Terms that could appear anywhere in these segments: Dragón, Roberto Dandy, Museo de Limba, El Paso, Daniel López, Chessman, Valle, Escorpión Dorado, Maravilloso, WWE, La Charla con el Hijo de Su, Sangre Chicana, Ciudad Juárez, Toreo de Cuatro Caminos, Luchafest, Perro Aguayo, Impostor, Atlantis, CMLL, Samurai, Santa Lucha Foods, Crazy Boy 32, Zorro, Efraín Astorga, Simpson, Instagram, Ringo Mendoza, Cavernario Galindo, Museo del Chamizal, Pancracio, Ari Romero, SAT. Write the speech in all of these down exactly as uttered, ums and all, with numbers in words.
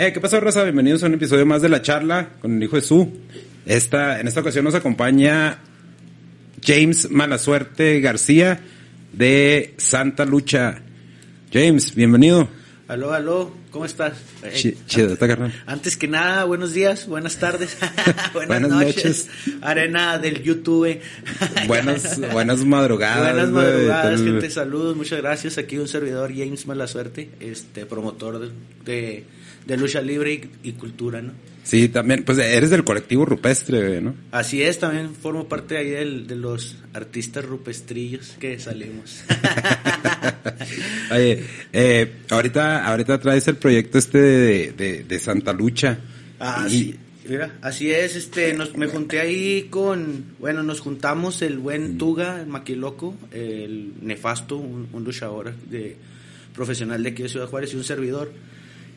Eh, ¿Qué pasó, raza? Bienvenidos a un episodio más de La Charla con el hijo de Su. Esta, en esta ocasión nos acompaña James Malasuerte García de Santa Lucha. James, bienvenido. Aló, aló, ¿cómo estás? Ch- eh, chido, está carnal. Antes que nada, buenos días, buenas tardes, buenas, buenas noches. noches. Arena del YouTube. buenas, buenas madrugadas. Buenas madrugadas, wey, gente, saludos, muchas gracias. Aquí un servidor, James Malasuerte, este, promotor de... de de lucha libre y, y cultura, ¿no? Sí, también, pues eres del colectivo rupestre, ¿no? Así es, también formo parte ahí del, de los artistas rupestrillos que salimos. Oye, eh, ahorita, ahorita traes el proyecto este de, de, de Santa Lucha. Ah, y... sí, mira, así es, este, nos, me junté ahí con, bueno, nos juntamos el buen Tuga, el Maquiloco, el Nefasto, un, un luchador de, profesional de aquí de Ciudad Juárez y un servidor.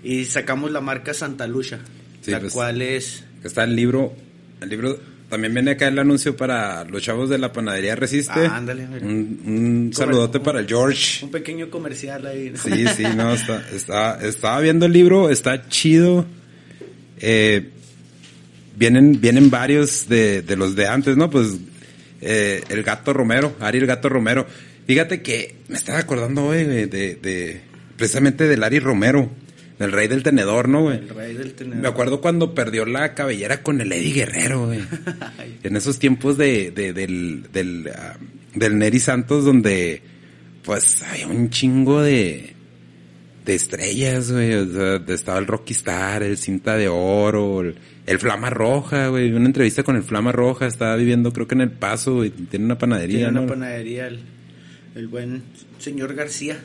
Y sacamos la marca Santa Lucha, sí, la pues, cual es... Está el libro, el libro también viene acá el anuncio para los chavos de la panadería Resiste. Ah, ándale. Mira. Un, un saludote un, para el George. Un pequeño comercial ahí. Sí, sí, no, está, está, estaba viendo el libro, está chido. Eh, vienen, vienen varios de, de los de antes, ¿no? Pues eh, el Gato Romero, Ari el Gato Romero. Fíjate que me estaba acordando hoy de, de, de precisamente del Ari Romero. El rey del tenedor, ¿no, güey? El rey del tenedor. Me acuerdo cuando perdió la cabellera con el Eddie Guerrero, güey. En esos tiempos de, de del del, uh, del Neri Santos, donde pues había un chingo de de estrellas, güey. O sea, estaba el Rocky Star, el Cinta de Oro, el, el Flama Roja, güey. Una entrevista con el Flama Roja. Estaba viviendo, creo que en El Paso, güey. Tiene una panadería, Tiene una ¿no? panadería, el, el buen... señor García.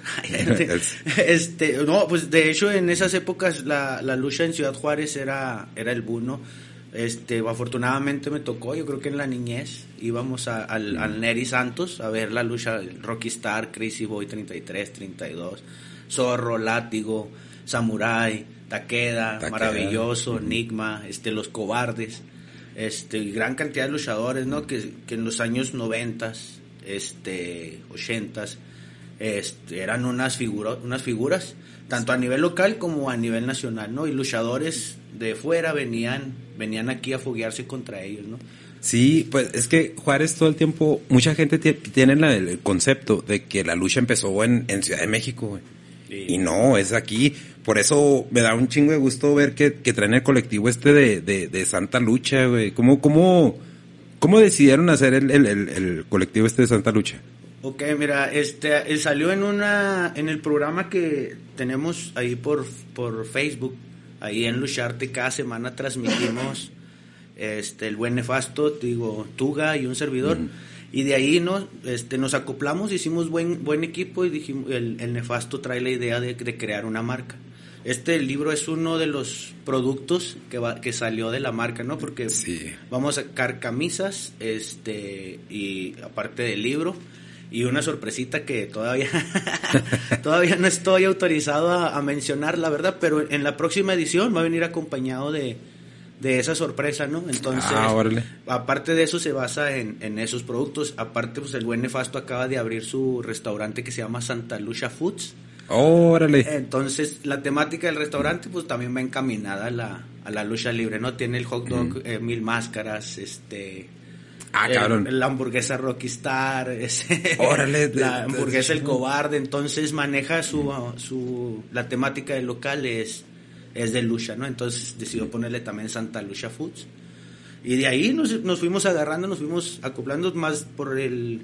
Este, no, pues de hecho en esas épocas la, la lucha en Ciudad Juárez era era el buno. Este, afortunadamente me tocó, yo creo que en la niñez íbamos a, al, al Neri Santos a ver la lucha Rocky Star, Crazy Boy treinta y tres, treinta y dos, Zorro, Látigo, Samurai, Taqueda, Taqueda. Maravilloso, uh-huh. Enigma, este los cobardes. Este, gran cantidad de luchadores, ¿no? Que que en los años noventas, este, ochentas Este, eran unas figuras, unas figuras tanto a nivel local como a nivel nacional, ¿no? Y luchadores de fuera venían venían aquí a foguearse contra ellos, ¿no? Sí, pues es que Juárez todo el tiempo, mucha gente t- tiene la, el concepto de que la lucha empezó en, en Ciudad de México, güey. Sí. Y no, es aquí. Por eso me da un chingo de gusto ver que, que traen el colectivo este de, de, de Santa Lucha, güey. ¿Cómo, cómo, cómo decidieron hacer el, el, el, el colectivo este de Santa Lucha? Ok, mira, este salió en una en el programa que tenemos ahí por por Facebook, ahí en Lucharte cada semana transmitimos este el buen Nefasto, te digo, Tuga y un servidor, mm. y de ahí nos este nos acoplamos, hicimos buen buen equipo y dijimos el, el Nefasto trae la idea de, de crear una marca. Este libro es uno de los productos que va, que salió de la marca, ¿no? Porque sí. Vamos a sacar camisas, este y aparte del libro. Y una sorpresita que todavía todavía no estoy autorizado a, a mencionar, la verdad, pero en la próxima edición va a venir acompañado de, de esa sorpresa, ¿no? Entonces, ah, aparte de eso se basa en, en esos productos. Aparte, pues el buen Nefasto acaba de abrir su restaurante que se llama Santa Lucha Foods. Órale. Entonces, la temática del restaurante pues también va encaminada a la, a la lucha libre, ¿no? Tiene el hot dog, mm. eh, Mil Máscaras, este... Ah, cabrón. La hamburguesa Rocky Star, ese, Órale, de, la hamburguesa de, de, El Cobarde, entonces maneja su, su la temática del local es, es de lucha, ¿no? Entonces decidió ponerle también Santa Lucha Foods. Y de ahí nos, nos fuimos agarrando, nos fuimos acoplando más por el,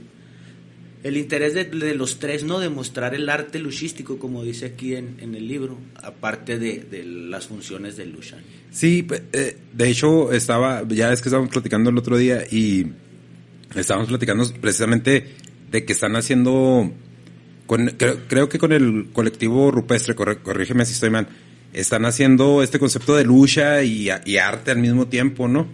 el interés de, de los tres, ¿no? De mostrar el arte luchístico, como dice aquí en, en el libro, aparte de, de las funciones de lucha. Sí, eh, de hecho estaba, ya es que estábamos platicando el otro día y... Estábamos platicando precisamente de que están haciendo, con, creo, creo que con el colectivo rupestre, corre, corrígeme si estoy mal, están haciendo este concepto de lucha y, y arte al mismo tiempo, ¿no?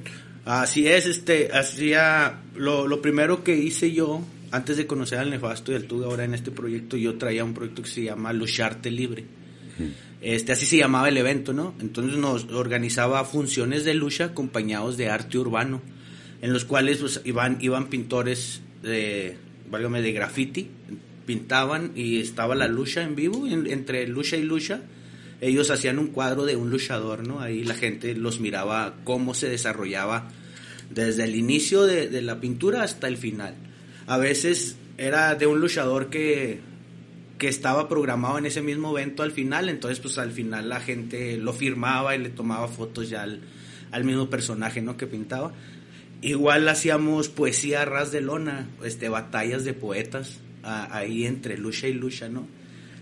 Así es, este, hacía, lo, lo primero que hice yo, antes de conocer al Nefasto y al Tuga ahora en este proyecto, yo traía un proyecto que se llama Lucharte Libre. Este, así se llamaba el evento, ¿no? Entonces nos organizaba funciones de lucha acompañados de arte urbano, en los cuales pues, iban iban pintores de, válgame, de graffiti, pintaban y estaba la lucha en vivo, en, entre lucha y lucha, ellos hacían un cuadro de un luchador, ¿no? Ahí la gente los miraba cómo se desarrollaba desde el inicio de, de la pintura hasta el final. A veces era de un luchador que, que estaba programado en ese mismo evento al final, entonces pues al final la gente lo firmaba y le tomaba fotos ya al, al mismo personaje, ¿no?, que pintaba. Igual hacíamos poesía a ras de lona, este, batallas de poetas, a, ahí entre lucha y lucha, ¿no?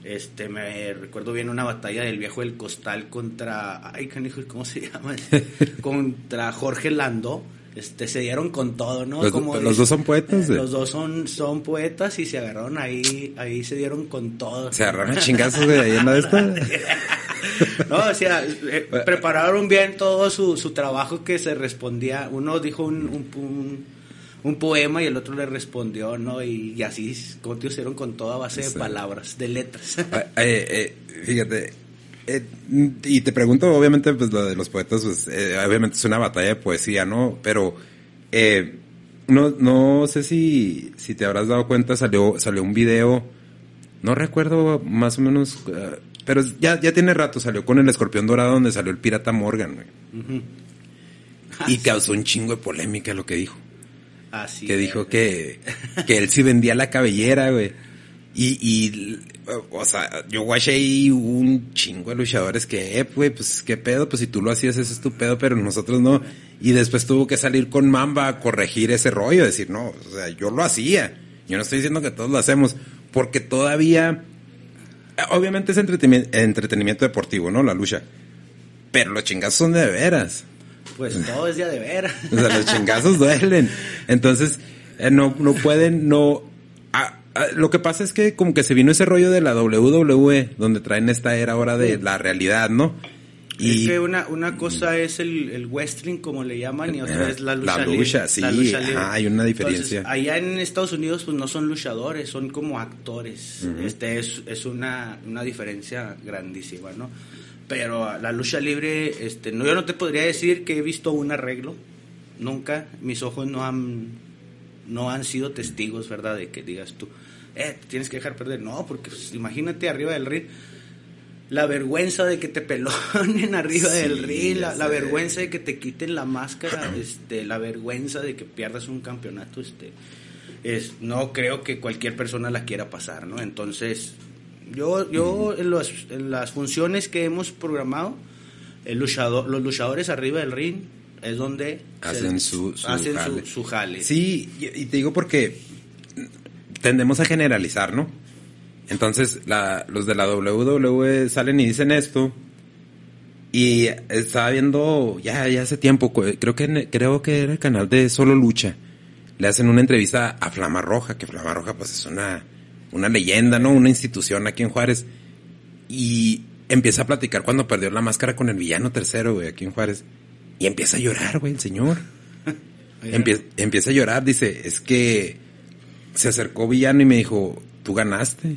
Este, me recuerdo bien una batalla del Viejo del Costal contra, ay, canijo, ¿cómo se llama? Contra Jorge Landó. Este, se dieron con todo, ¿no? Los, Como, los dos son poetas. Eh, los dos son, son poetas y se agarraron ahí, ahí se dieron con todo. Se agarraron chingazos de ahí en la esta. No, o sea, eh, prepararon bien todo su, su trabajo, que se respondía. Uno dijo un, un, un, un poema y el otro le respondió, ¿no? Y, y así continuaron con toda base sí. de palabras, de letras. eh, eh, fíjate. Eh, y te pregunto, obviamente, pues lo de los poetas, pues eh, obviamente es una batalla de poesía, ¿no? Pero eh, no no sé si si te habrás dado cuenta, salió salió un video, no recuerdo más o menos, uh, pero ya ya tiene rato, salió con el Escorpión Dorado, donde salió el pirata Morgan, güey. Uh-huh. Y causó un chingo de polémica lo que dijo. Así. Que dijo que, que él sí vendía la cabellera, güey. Y, y, o sea, yo guaché ahí un chingo de luchadores que, eh, güey, pues, qué pedo, pues, si tú lo hacías, eso es tu pedo, pero nosotros no. Y después tuvo que salir con Mamba a corregir ese rollo, decir, no, o sea, yo lo hacía. Yo no estoy diciendo que todos lo hacemos, porque todavía, obviamente es entretenimiento, entretenimiento deportivo, ¿no?, la lucha. Pero los chingazos son de veras. Pues todo es ya de veras. O sea, los chingazos duelen. Entonces, eh, no, no pueden, no... Ah, lo que pasa es que como que se vino ese rollo de la doble u doble u e, donde traen esta era ahora de la realidad, ¿no? Y es que una, una cosa es el, el wrestling, como le llaman, y otra es la lucha libre. La lucha, libre, sí, la lucha libre. Ajá, hay una diferencia. Entonces, allá en Estados Unidos pues no son luchadores, son como actores. Uh-huh. Este es, es una, una diferencia grandísima, ¿no? Pero la lucha libre, este, no, yo no te podría decir que he visto un arreglo, nunca, mis ojos no han... no han sido testigos, ¿verdad?, de que digas tú, eh, tienes que dejar perder. No, porque pues, imagínate arriba del ring, la vergüenza de que te pelonen arriba sí, del ring, la, la vergüenza de que te quiten la máscara, este, la vergüenza de que pierdas un campeonato, este, es, no creo que cualquier persona la quiera pasar, ¿no? Entonces, yo, yo en, los, en las funciones que hemos programado, el luchador, los luchadores arriba del ring, es donde hacen, se, su, su, hacen jale. Su, su jale. Sí, y te digo porque tendemos a generalizar, ¿no? Entonces, la, los de la doble u doble u e salen y dicen esto. Y estaba viendo ya, ya hace tiempo, creo que, creo que era el canal de Solo Lucha. Le hacen una entrevista a Flama Roja, que Flama Roja pues es una, una leyenda, ¿no? Una institución aquí en Juárez. Y empieza a platicar cuando perdió la máscara con el villano tercero, güey, aquí en Juárez. Y empieza a llorar, güey, el señor. Empie- empieza a llorar, dice, es que se acercó Villano y me dijo, tú ganaste.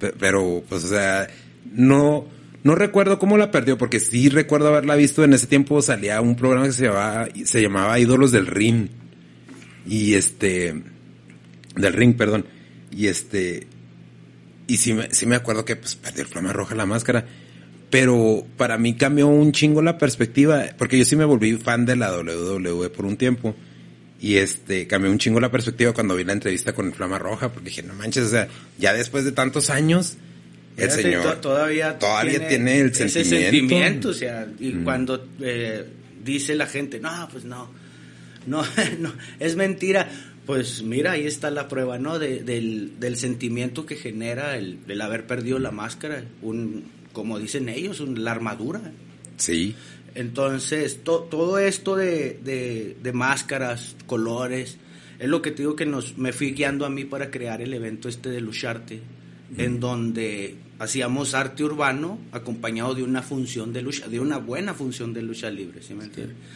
P- pero, pues, o sea, no, no recuerdo cómo la perdió, porque sí recuerdo haberla visto. En ese tiempo salía un programa que se llamaba, se llamaba Ídolos del Ring. Y este, del Ring, perdón. Y este, y sí, sí me acuerdo que, pues, perdió el Flama Roja la máscara. Pero para mí cambió un chingo la perspectiva, porque yo sí me volví fan de la doble u doble u e por un tiempo. Y este cambió un chingo la perspectiva cuando vi la entrevista con el Flama Roja, porque dije, no manches, o sea, ya después de tantos años, el Fíjate, señor todavía, todavía tiene, tiene el sentimiento. Ese sentimiento, o sea, y mm. cuando eh, dice la gente, no, pues no, no, no, es mentira. Pues mira, ahí está la prueba, ¿no? De, del, del sentimiento que genera el, el haber perdido la máscara, un... como dicen ellos, un, la armadura. Sí. Entonces, to, todo esto de, de, de máscaras, colores, es lo que te digo que nos, me fui guiando a mí para crear el evento este de Lucharte, mm. en donde hacíamos arte urbano acompañado de una función de lucha, de una buena función de lucha libre, ¿sí me entiendes? Sí.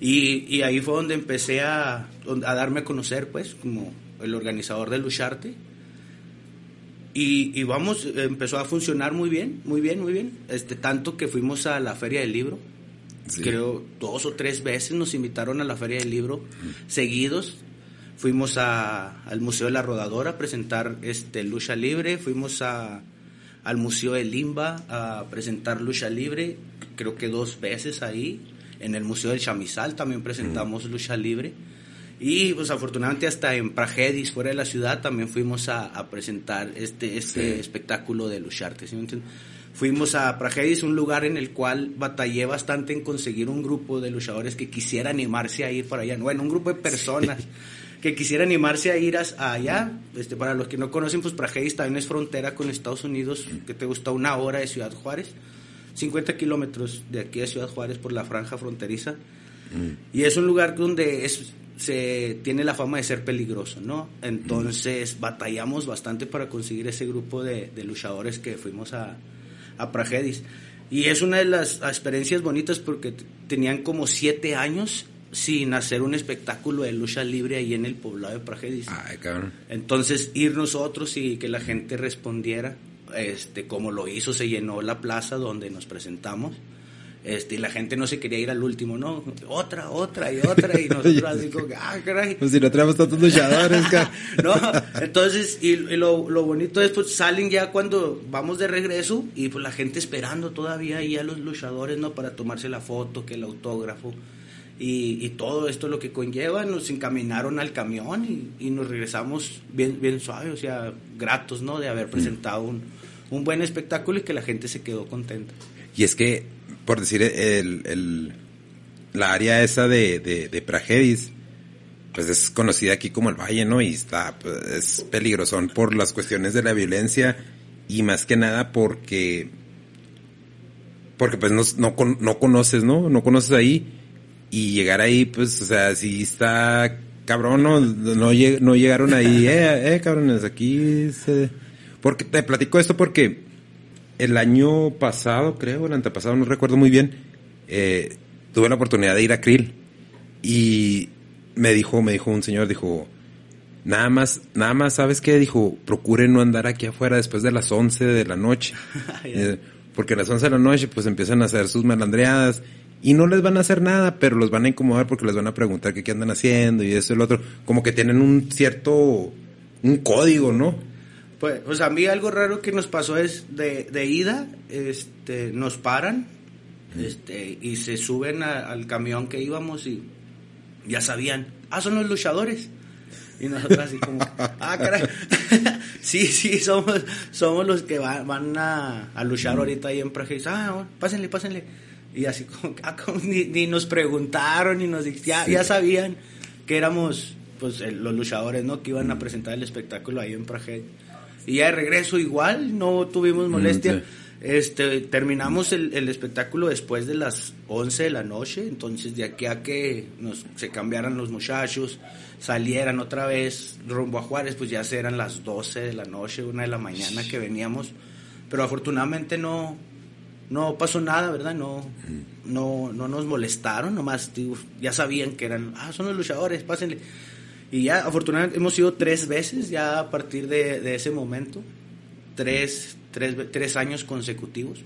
Y, y ahí fue donde empecé a, a darme a conocer, pues, como el organizador de Lucharte. Y, y vamos, empezó a funcionar muy bien, muy bien, muy bien. Este, tanto que fuimos a la Feria del Libro. Sí. Creo dos o tres veces nos invitaron a la Feria del Libro, mm. seguidos. Fuimos a, al Museo de la Rodadora a presentar este, lucha libre. Fuimos a, al Museo de Limba a presentar lucha libre, creo que dos veces ahí. En el Museo del Chamizal también presentamos mm. lucha libre. Y pues afortunadamente hasta en Pragedis, fuera de la ciudad, también fuimos a, a presentar este, este sí. espectáculo de lucharte, ¿sí me entiendes? Fuimos a Praxedis, un lugar en el cual batallé bastante en conseguir un grupo de luchadores que quisiera animarse a ir para allá. Bueno, un grupo de personas sí. que quisiera animarse a ir a, a allá. Este, para los que no conocen, pues Praxedis también es frontera con Estados Unidos, que te gusta una hora de Ciudad Juárez, cincuenta kilómetros de aquí a Ciudad Juárez por la franja fronteriza. Mm. Y es un lugar donde es... se tiene la fama de ser peligroso, ¿no? Entonces, mm. batallamos bastante para conseguir ese grupo de, de luchadores que fuimos a, a Praxedis. Y es una de las experiencias bonitas porque t- tenían como siete años sin hacer un espectáculo de lucha libre ahí en el poblado de Praxedis. Ay, cabrón. Entonces, ir nosotros y que la gente respondiera, este, como lo hizo, se llenó la plaza donde nos presentamos. Este, y la gente no se quería ir al último, ¿no? Otra, otra y otra, y nosotros así como, ah, caray. Pues si no traemos tantos luchadores, cara. No, entonces, y, y lo, lo bonito es, pues salen ya cuando vamos de regreso, y pues la gente esperando todavía ahí a los luchadores, ¿no? Para tomarse la foto, que el autógrafo, y, y todo esto lo que conlleva. Nos encaminaron al camión y, y nos regresamos bien, bien suave, o sea, gratos, ¿no? De haber presentado un, un buen espectáculo y que la gente se quedó contenta. Y es que, por decir, el, el, la área esa de, de, de Praxedis, pues es conocida aquí como el Valle, ¿no? Y está, pues, es peligrosón por las cuestiones de la violencia y más que nada porque, porque pues no, no, no conoces, ¿no? No conoces ahí y llegar ahí, pues, o sea, sí está cabrón, ¿no? No, lleg, no llegaron ahí, eh, eh, cabrones, aquí se... Porque te platico esto porque... El año pasado, creo, el antepasado, no recuerdo muy bien, eh, tuve la oportunidad de ir a Krill y me dijo, me dijo un señor, dijo, nada más, nada más, ¿sabes qué? Dijo, procure no andar aquí afuera después de las once de la noche, eh, porque a las once de la noche pues empiezan a hacer sus malandreadas y no les van a hacer nada, pero los van a incomodar porque les van a preguntar que qué andan haciendo y eso y lo otro, como que tienen un cierto, un código, ¿no? Pues, pues a mí algo raro que nos pasó es de, de ida, este, nos paran, este, y se suben a, al camión que íbamos y ya sabían, ah, son los luchadores. Y nosotros así como, ah, caray, sí, sí, somos, somos los que va, van a, a luchar ahorita ahí en Praxedis. Ah, bueno, pásenle, pásenle. Y así como, ah, como ni, ni nos preguntaron, ni nos ya, sí. ya sabían que éramos pues el, los luchadores, ¿no? Que iban a presentar el espectáculo ahí en Praxedis. Y ya de regreso igual, no tuvimos molestia. Mm, sí. Este, terminamos el, el espectáculo después de las once de la noche, entonces de aquí a que nos, se cambiaran los muchachos, salieran otra vez rumbo a Juárez, pues ya eran las doce de la noche, una de la mañana que veníamos. Pero afortunadamente no, no pasó nada, ¿verdad? No, no, no nos molestaron, nomás tío, ya sabían que eran, ah, son los luchadores, pásenle. Y ya, afortunadamente, hemos ido tres veces ya a partir de, de ese momento. Tres, tres, tres años consecutivos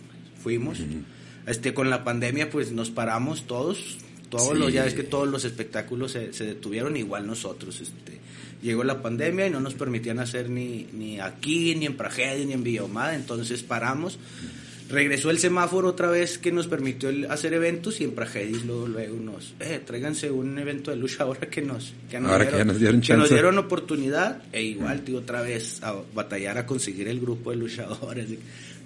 fuimos. Uh-huh. Este, con la pandemia, pues, nos paramos todos. todos sí. los, ya ves que todos los espectáculos se, se detuvieron, igual nosotros. Este, llegó la pandemia y no nos permitían hacer ni, ni aquí, ni en Praxedis, ni en Villahumada. Entonces, paramos. Uh-huh. Regresó el semáforo otra vez que nos permitió hacer eventos y en Praxedis luego, luego nos... Eh, tráiganse un evento de lucha ahora que nos... Que nos ahora dieron, que nos dieron chance. Que nos dieron oportunidad e igual, tío, otra vez a batallar a conseguir el grupo de luchadores.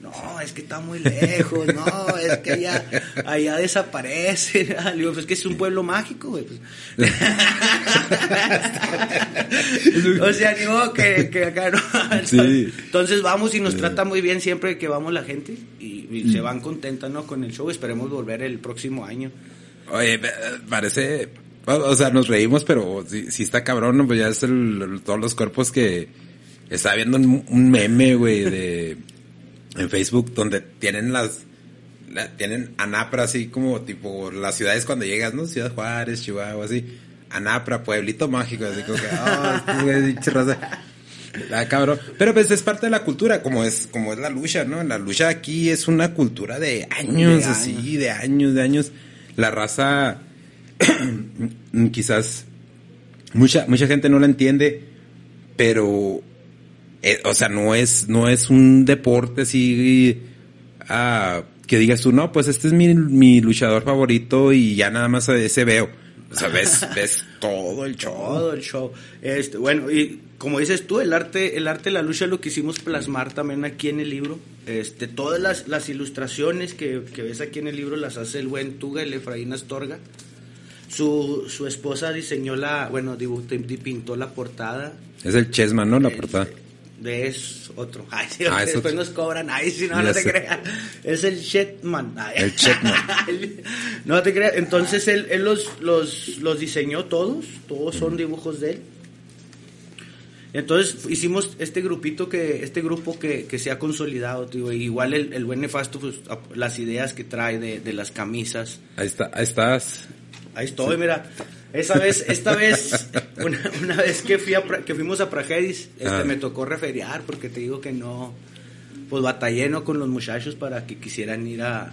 No, es que está muy lejos, no, es que allá, allá desaparece. Le digo, pues es que es un pueblo mágico, güey. Pues. O sea, digo que, que acá no. Sí. Entonces vamos y nos trata muy bien siempre que vamos la gente y, y mm. se van contentas, ¿no? Con el show, esperemos volver el próximo año. Oye, parece, o sea, nos reímos, pero sí, sí está cabrón, pues ya es el, todos los cuerpos que está viendo un, un meme, güey, de... en Facebook, donde tienen las... La, tienen Anapra, así como tipo... Las ciudades cuando llegas, ¿no? Ciudad Juárez, Chihuahua, así. Anapra, pueblito mágico, así como que... Oh, este güey, raza. La cabrón. Pero pues es parte de la cultura, como es como es la lucha, ¿no? La lucha aquí es una cultura de años, de así, años. de años, de años. La raza... quizás... Mucha, mucha gente no la entiende, pero... eh, o sea, no es, no es un deporte así ah, que digas tú, no, pues este es mi, mi luchador favorito y ya nada más ese veo. O sea, ves, ves todo el show. Todo el show. Este, bueno, y como dices tú, el arte, el arte de la lucha lo quisimos plasmar también aquí en el libro. Este, todas las, las ilustraciones que, que ves aquí en el libro las hace el buen Tuga, el Efraín Astorga. Su, su esposa diseñó la, bueno, dibujó, pintó la portada. Es el Chessman, ¿no? La es, portada. De es otro. Ay, si ah, es después otro. Nos cobran. Ay, si no, ya no te sé. Creas. Es el Chessman. El Chessman. No te creas. Entonces él, él los, los, los diseñó todos. Todos son dibujos de él. Entonces hicimos este grupito que, este grupo que, que se ha consolidado, tío. Igual el, el buen Nefasto, pues, las ideas que trae de, de las camisas. Ahí está, ahí estás. Ahí estoy, mira, esa vez, esta vez, una, una vez que fui a, que fuimos a Pragedis, este, ah. me tocó referiar, porque te digo que no, pues batallé, ¿no?, con los muchachos para que quisieran ir a,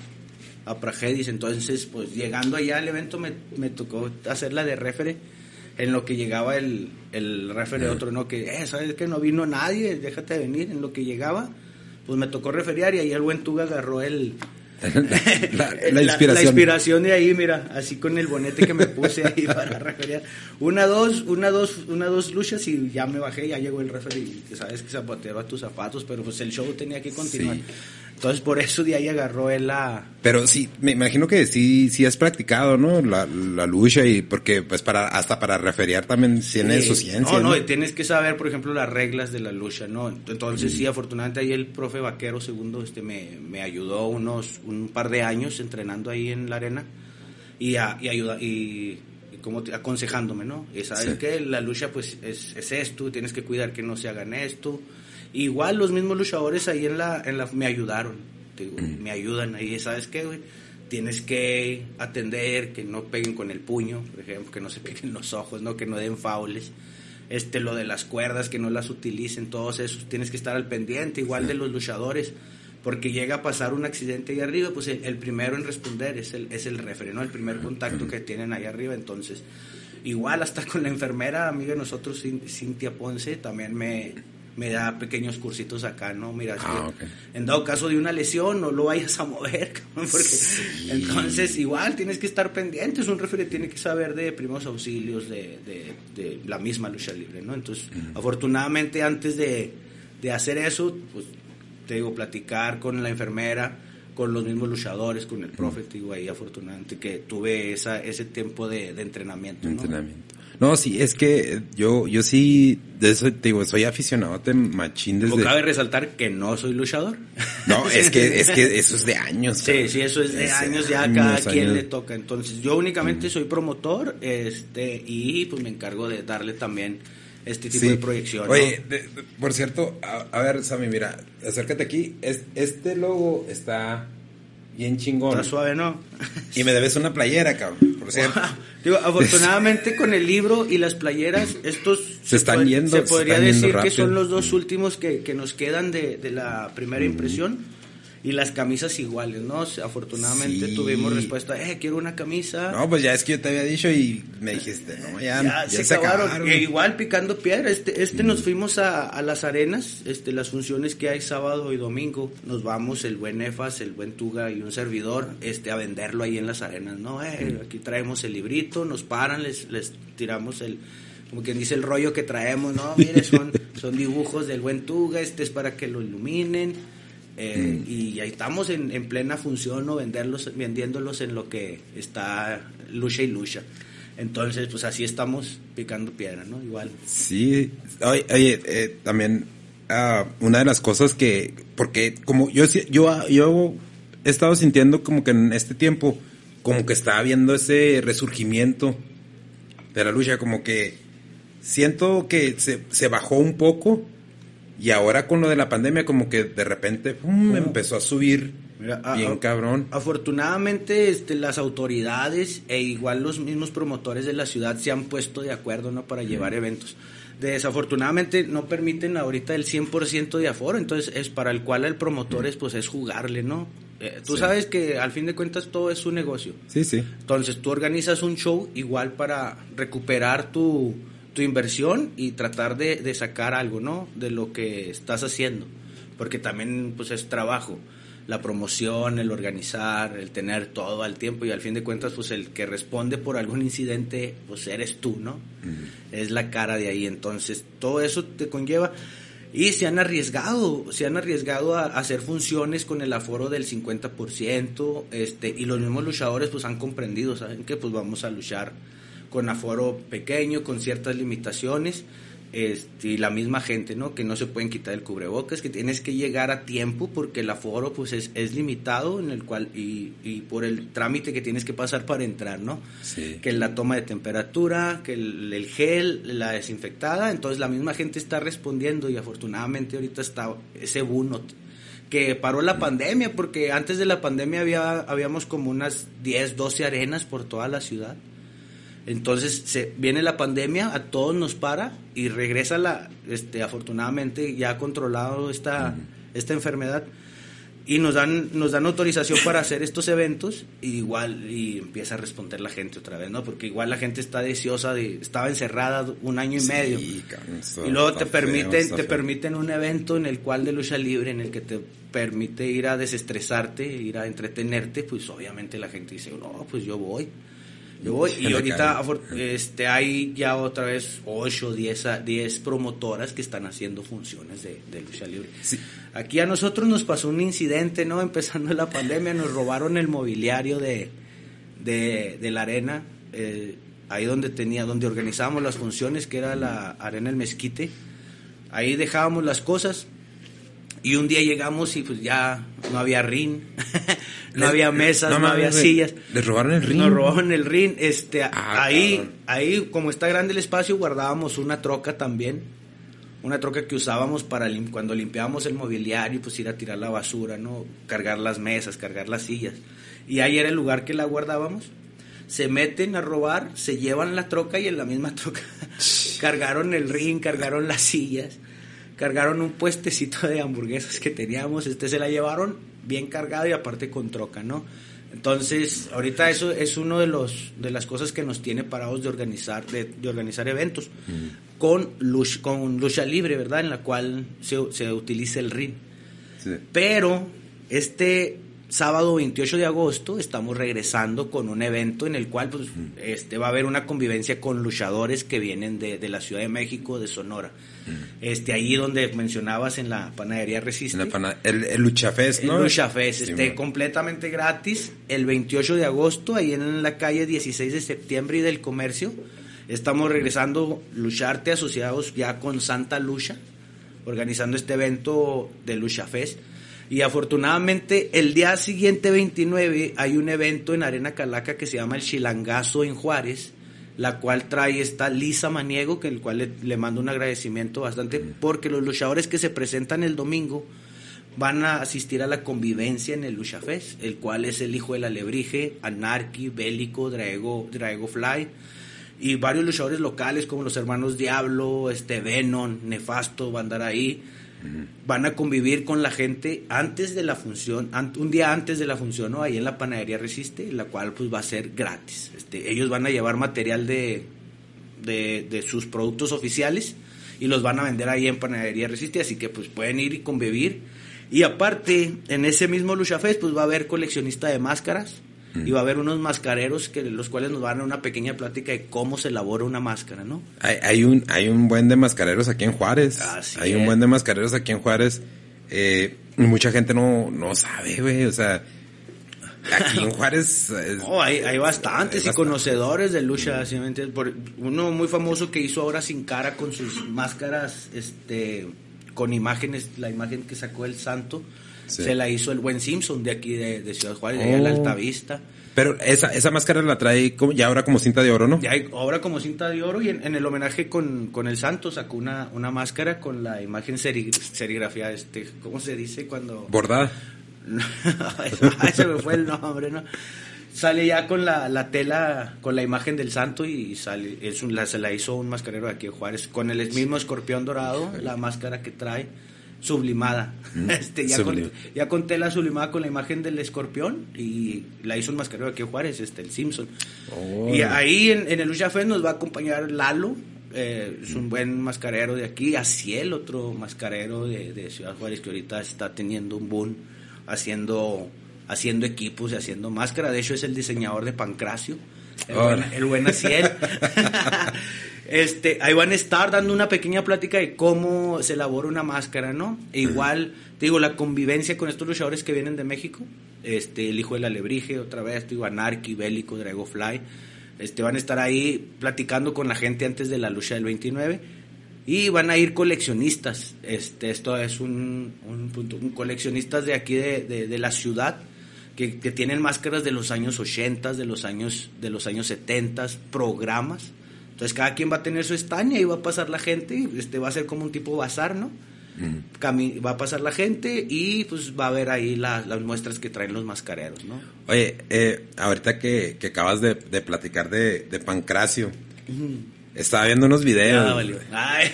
a Pragedis. Entonces, pues llegando allá al evento me, me tocó hacer la de refere, en lo que llegaba el, el refere ah. otro, ¿no?, que, eh, ¿sabes qué?, no vino nadie, déjate venir, en lo que llegaba, pues me tocó referiar y ahí el buen Tuga agarró el... La, la, la inspiración. La, la inspiración de ahí, mira, así con el bonete que me puse ahí para referir. Una, dos, una, dos, una, dos luchas y ya me bajé, ya llegó el referee. Sabes que zapatero a tus zapatos, pero pues el show tenía que continuar. Sí. Entonces por eso de ahí agarró él la... Pero sí, me imagino que sí, sí has practicado, ¿no?, la, la lucha, y porque pues para, hasta para referear también tienes sí. su ciencia. No, no, no, tienes que saber, por ejemplo, las reglas de la lucha, ¿no? Entonces mm. sí, afortunadamente ahí el profe Vaquero segundo este me, me ayudó unos un par de años entrenando ahí en la arena y a, y ayuda y, y como te, aconsejándome, ¿no? Y sabes sí. que la lucha pues es, es esto, tienes que cuidar que no se hagan esto. Igual los mismos luchadores ahí en la, en la me ayudaron, te digo, mm. me ayudan ahí, ¿sabes qué, güey? Tienes que atender que no peguen con el puño, por ejemplo, que no se peguen los ojos, no, que no den faules, este, lo de las cuerdas, que no las utilicen, todos esos, tienes que estar al pendiente, igual sí. de los luchadores, porque llega a pasar un accidente ahí arriba, pues el, el primero en responder es el, es el referee, ¿no?, el primer contacto que tienen ahí arriba, entonces, igual hasta con la enfermera, amiga de nosotros, Cintia Ponce, también me... me da pequeños cursitos acá, ¿no? Mira, ah, okay. en dado caso de una lesión, no lo vayas a mover, porque sí. entonces igual tienes que estar pendientes, un referee tiene que saber de primeros auxilios de, de, de la misma lucha libre, ¿no? Entonces, uh-huh. afortunadamente antes de, de hacer eso, pues, te digo, platicar con la enfermera, con los mismos luchadores, con el profe, te digo, ahí afortunadamente que tuve esa, ese tiempo de, de entrenamiento, ¿no? Entrenamiento. No, sí, es que yo yo sí, de eso te digo, soy aficionado a machín desde... O cabe resaltar que no soy luchador. No, es que es que eso es de años. Sí, sí, eso es de es años, ya años, cada años. Quien le toca. Entonces, yo únicamente uh-huh. soy promotor, este, y pues me encargo de darle también este tipo sí. de proyección. Oye, ¿no? de, de, por cierto, a, a ver, Sammy, mira, acércate aquí. Es, este logo está... bien chingón. Está suave, ¿no? Y me debes una playera, cabrón, por cierto. Digo, afortunadamente con el libro y las playeras, estos... Se, se están pod- yendo. Se podría se decir que son los dos últimos que, que nos quedan de, de la primera impresión. Mm. Y las camisas iguales, ¿no? Afortunadamente sí. tuvimos respuesta, eh, quiero una camisa. No, pues ya es que yo te había dicho y me dijiste, no, ya, ya, ya se, se acabaron. acabaron. E igual picando piedra. Este, este mm. nos fuimos a, a las arenas, este, las funciones que hay sábado y domingo. Nos vamos el buen Nefas, el buen Tuga y un servidor, este, a venderlo ahí en las arenas, ¿no? Eh, mm. Aquí traemos el librito, nos paran, les, les tiramos el... como quien dice el rollo que traemos, ¿no? Mire, son, son dibujos del buen Tuga, este es para que lo iluminen. Eh, mm. Y ahí estamos en, en plena función, ¿no?, venderlos, vendiéndolos en lo que está lucha y lucha. Entonces, pues así estamos picando piedra, ¿no? Igual. Sí. Oye, oye eh, también uh, una de las cosas que... porque como yo, yo, yo he estado sintiendo como que en este tiempo, como que está habiendo ese resurgimiento de la lucha, como que siento que se, se bajó un poco... Y ahora con lo de la pandemia, como que de repente um, empezó a subir. Mira, bien a, cabrón. Afortunadamente este, las autoridades e igual los mismos promotores de la ciudad se han puesto de acuerdo, ¿no?, para mm. llevar eventos. Desafortunadamente no permiten ahorita el cien por ciento de aforo, entonces es para el cual el promotor mm. es, pues, es jugarle, ¿no? Eh, tú sí. sabes que al fin de cuentas todo es un negocio. Sí, sí. Entonces tú organizas un show igual para recuperar tu... tu inversión y tratar de, de sacar algo, ¿no? De lo que estás haciendo, porque también pues es trabajo, la promoción, el organizar, el tener todo al tiempo, y al fin de cuentas pues el que responde por algún incidente pues eres tú, ¿no? Uh-huh. Es la cara de ahí, entonces todo eso te conlleva. Y se han arriesgado, se han arriesgado a, a hacer funciones con el aforo del cincuenta por ciento, este, y los mismos luchadores pues han comprendido, saben que pues vamos a luchar con aforo pequeño, con ciertas limitaciones, este, y la misma gente, ¿no? Que no se pueden quitar el cubrebocas, que tienes que llegar a tiempo porque el aforo pues es, es limitado, en el cual y, y por el trámite que tienes que pasar para entrar, ¿no? Sí. Que la toma de temperatura, que el, el gel, la desinfectada, entonces la misma gente está respondiendo, y afortunadamente ahorita está ese boom que paró la pandemia, porque antes de la pandemia había habíamos como unas diez, doce arenas por toda la ciudad. Entonces se viene la pandemia, a todos nos para y regresa la, este, afortunadamente ya ha controlado esta, uh-huh. esta enfermedad, y nos dan nos dan autorización para hacer estos eventos, y igual y empieza a responder la gente otra vez, ¿no? Porque igual la gente está deseosa de, estaba encerrada un año y sí, medio canso, y luego te permiten feo, te feo. permiten un evento en el cual de lucha libre, en el que te permite ir a desestresarte, ir a entretenerte, pues obviamente la gente dice, no, pues yo voy. Yo, y ahorita este, hay ya otra vez ocho, diez promotoras que están haciendo funciones de, de lucha libre. Sí. Aquí a nosotros nos pasó un incidente, ¿no? Empezando la pandemia, nos robaron el mobiliario de, de, de la arena, eh, ahí donde tenía, donde organizábamos las funciones, que era la arena El Mezquite. Ahí dejábamos las cosas. Y un día llegamos y pues ya no había ring, no había mesas, no, no había sillas. ¿Les robaron el ring? Nos robaron el ring. Este, ah, ahí, cabrón. ahí como está grande el espacio, guardábamos una troca también, una troca que usábamos para lim- cuando limpiábamos el mobiliario, pues ir a tirar la basura, ¿no? Cargar las mesas, cargar las sillas. Y ahí era el lugar que la guardábamos. Se meten a robar, se llevan la troca, y en la misma troca cargaron el ring, cargaron las sillas. Cargaron un puestecito de hamburguesas que teníamos, este se la llevaron bien cargado y aparte con troca, ¿no? Entonces, ahorita eso es uno de los de las cosas que nos tiene parados de organizar de, de organizar eventos mm. con lucha, con lucha libre, ¿verdad? En la cual se se utiliza el ring. Sí. Pero este sábado veintiocho de agosto estamos regresando con un evento en el cual pues mm. este va a haber una convivencia con luchadores que vienen de, de la Ciudad de México, de Sonora. Este, ahí donde mencionabas, en la panadería Resiste, en la pana- el, el Luchafest, ¿no? El Luchafest, sí, este, completamente gratis, el veintiocho de agosto, ahí en la calle dieciséis de septiembre y del Comercio. Estamos regresando Lucharte asociados ya con Santa Lucha, organizando este evento de Luchafest. Y afortunadamente el día siguiente, veintinueve, hay un evento en Arena Calaca que se llama el Chilangazo en Juárez, la cual trae esta Lisa Maniego, que el cual le, le mando un agradecimiento bastante, porque los luchadores que se presentan el domingo van a asistir a la convivencia en el Luchafest, el cual es El Hijo del Alebrije, Anarqui, Bélico, Drago, Drago Fly, y varios luchadores locales como los hermanos Diablo, este Venom, Nefasto, van a andar ahí. Van a convivir con la gente antes de la función, un día antes de la función, ¿no? Ahí en la panadería Resiste, la cual pues va a ser gratis. Este, ellos van a llevar material de, de, de sus productos oficiales y los van a vender ahí en panadería Resiste, así que pues pueden ir y convivir. Y aparte, en ese mismo Luchafest pues va a haber coleccionista de máscaras mm. y va a haber unos mascareros que los cuales nos van a dar una pequeña plática de cómo se elabora una máscara, ¿no? Hay, hay un hay un buen de mascareros aquí en Juárez. Así hay es. un buen de mascareros aquí en Juárez. Eh, mucha gente no no sabe, güey, o sea, aquí en Juárez es, no, hay hay bastantes hay y bastante. Conocedores de lucha, ¿sí me entiendes? Por uno muy famoso que hizo ahora Sin Cara con sus máscaras, este, con imágenes, la imagen que sacó el Santo. Sí. Se la hizo el buen Simpson de aquí de, de Ciudad Juárez, oh. de la Altavista. Pero esa esa máscara la trae como, ya ahora como Cinta de Oro, ¿no? Ya ahora como Cinta de Oro, y en, en el homenaje con, con el Santo sacó una, una máscara con la imagen seri, serigrafía, este, ¿cómo se dice cuando? Bordada. Se me fue el nombre, ¿no? Sale ya con la, la tela, con la imagen del Santo, y sale es un, la, se la hizo un mascarero de aquí de Juárez, con el mismo escorpión dorado, la máscara que trae. Sublimada, mm, este, ya, sublim. con, ya con tela sublimada con la imagen del escorpión, y la hizo un mascarero aquí en Juárez, este, el Simpson. Oh. Y ahí en, en el Lucha Fest nos va a acompañar Lalo, eh, es un buen mascarero de aquí. Asiel, otro mascarero de, de Ciudad Juárez, que ahorita está teniendo un boom haciendo, haciendo equipos y haciendo máscara. De hecho, es el diseñador de Pancracio, el, oh. buen, el buen Asiel. Este, ahí van a estar dando una pequeña plática de cómo se elabora una máscara, ¿no? E igual, te digo, la convivencia con estos luchadores que vienen de México. Este, el hijo del alebrije, otra vez, te digo, Anarki, Bélico, Drago Fly. Este, van a estar ahí platicando con la gente antes de la lucha del veintinueve. Y van a ir coleccionistas. Este, esto es un, un, un coleccionistas de aquí, de, de, de la ciudad. Que, que tienen máscaras de los años ochenta, de los años, de los años setenta, programas. Entonces, cada quien va a tener su stand y ahí va a pasar la gente. Este, va a ser como un tipo bazar, ¿no? Uh-huh. Cami- va a pasar la gente y pues va a haber ahí la, las muestras que traen los mascareros, ¿no? Oye, eh, ahorita que, que acabas de, de platicar de, de Pancracio, uh-huh. estaba viendo unos videos. Ah, vale. Ay.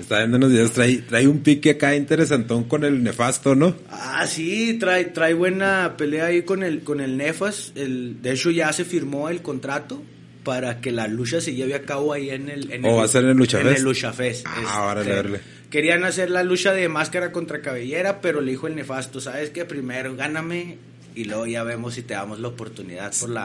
Estaba viendo unos videos, trae, trae un pique acá interesantón con el Nefasto, ¿no? Ah, sí, trae, trae buena pelea ahí con el, con el Nefas. El, de hecho, ya se firmó el contrato para que la lucha se lleve a cabo ahí en el... En ¿O el, va a ser en el Luchafest? En el Fest. Ah, órale, este, órale. Querían hacer la lucha de máscara contra cabellera, pero le dijo el Nefasto, ¿sabes qué? Primero gáname y luego ya vemos si te damos la oportunidad por la...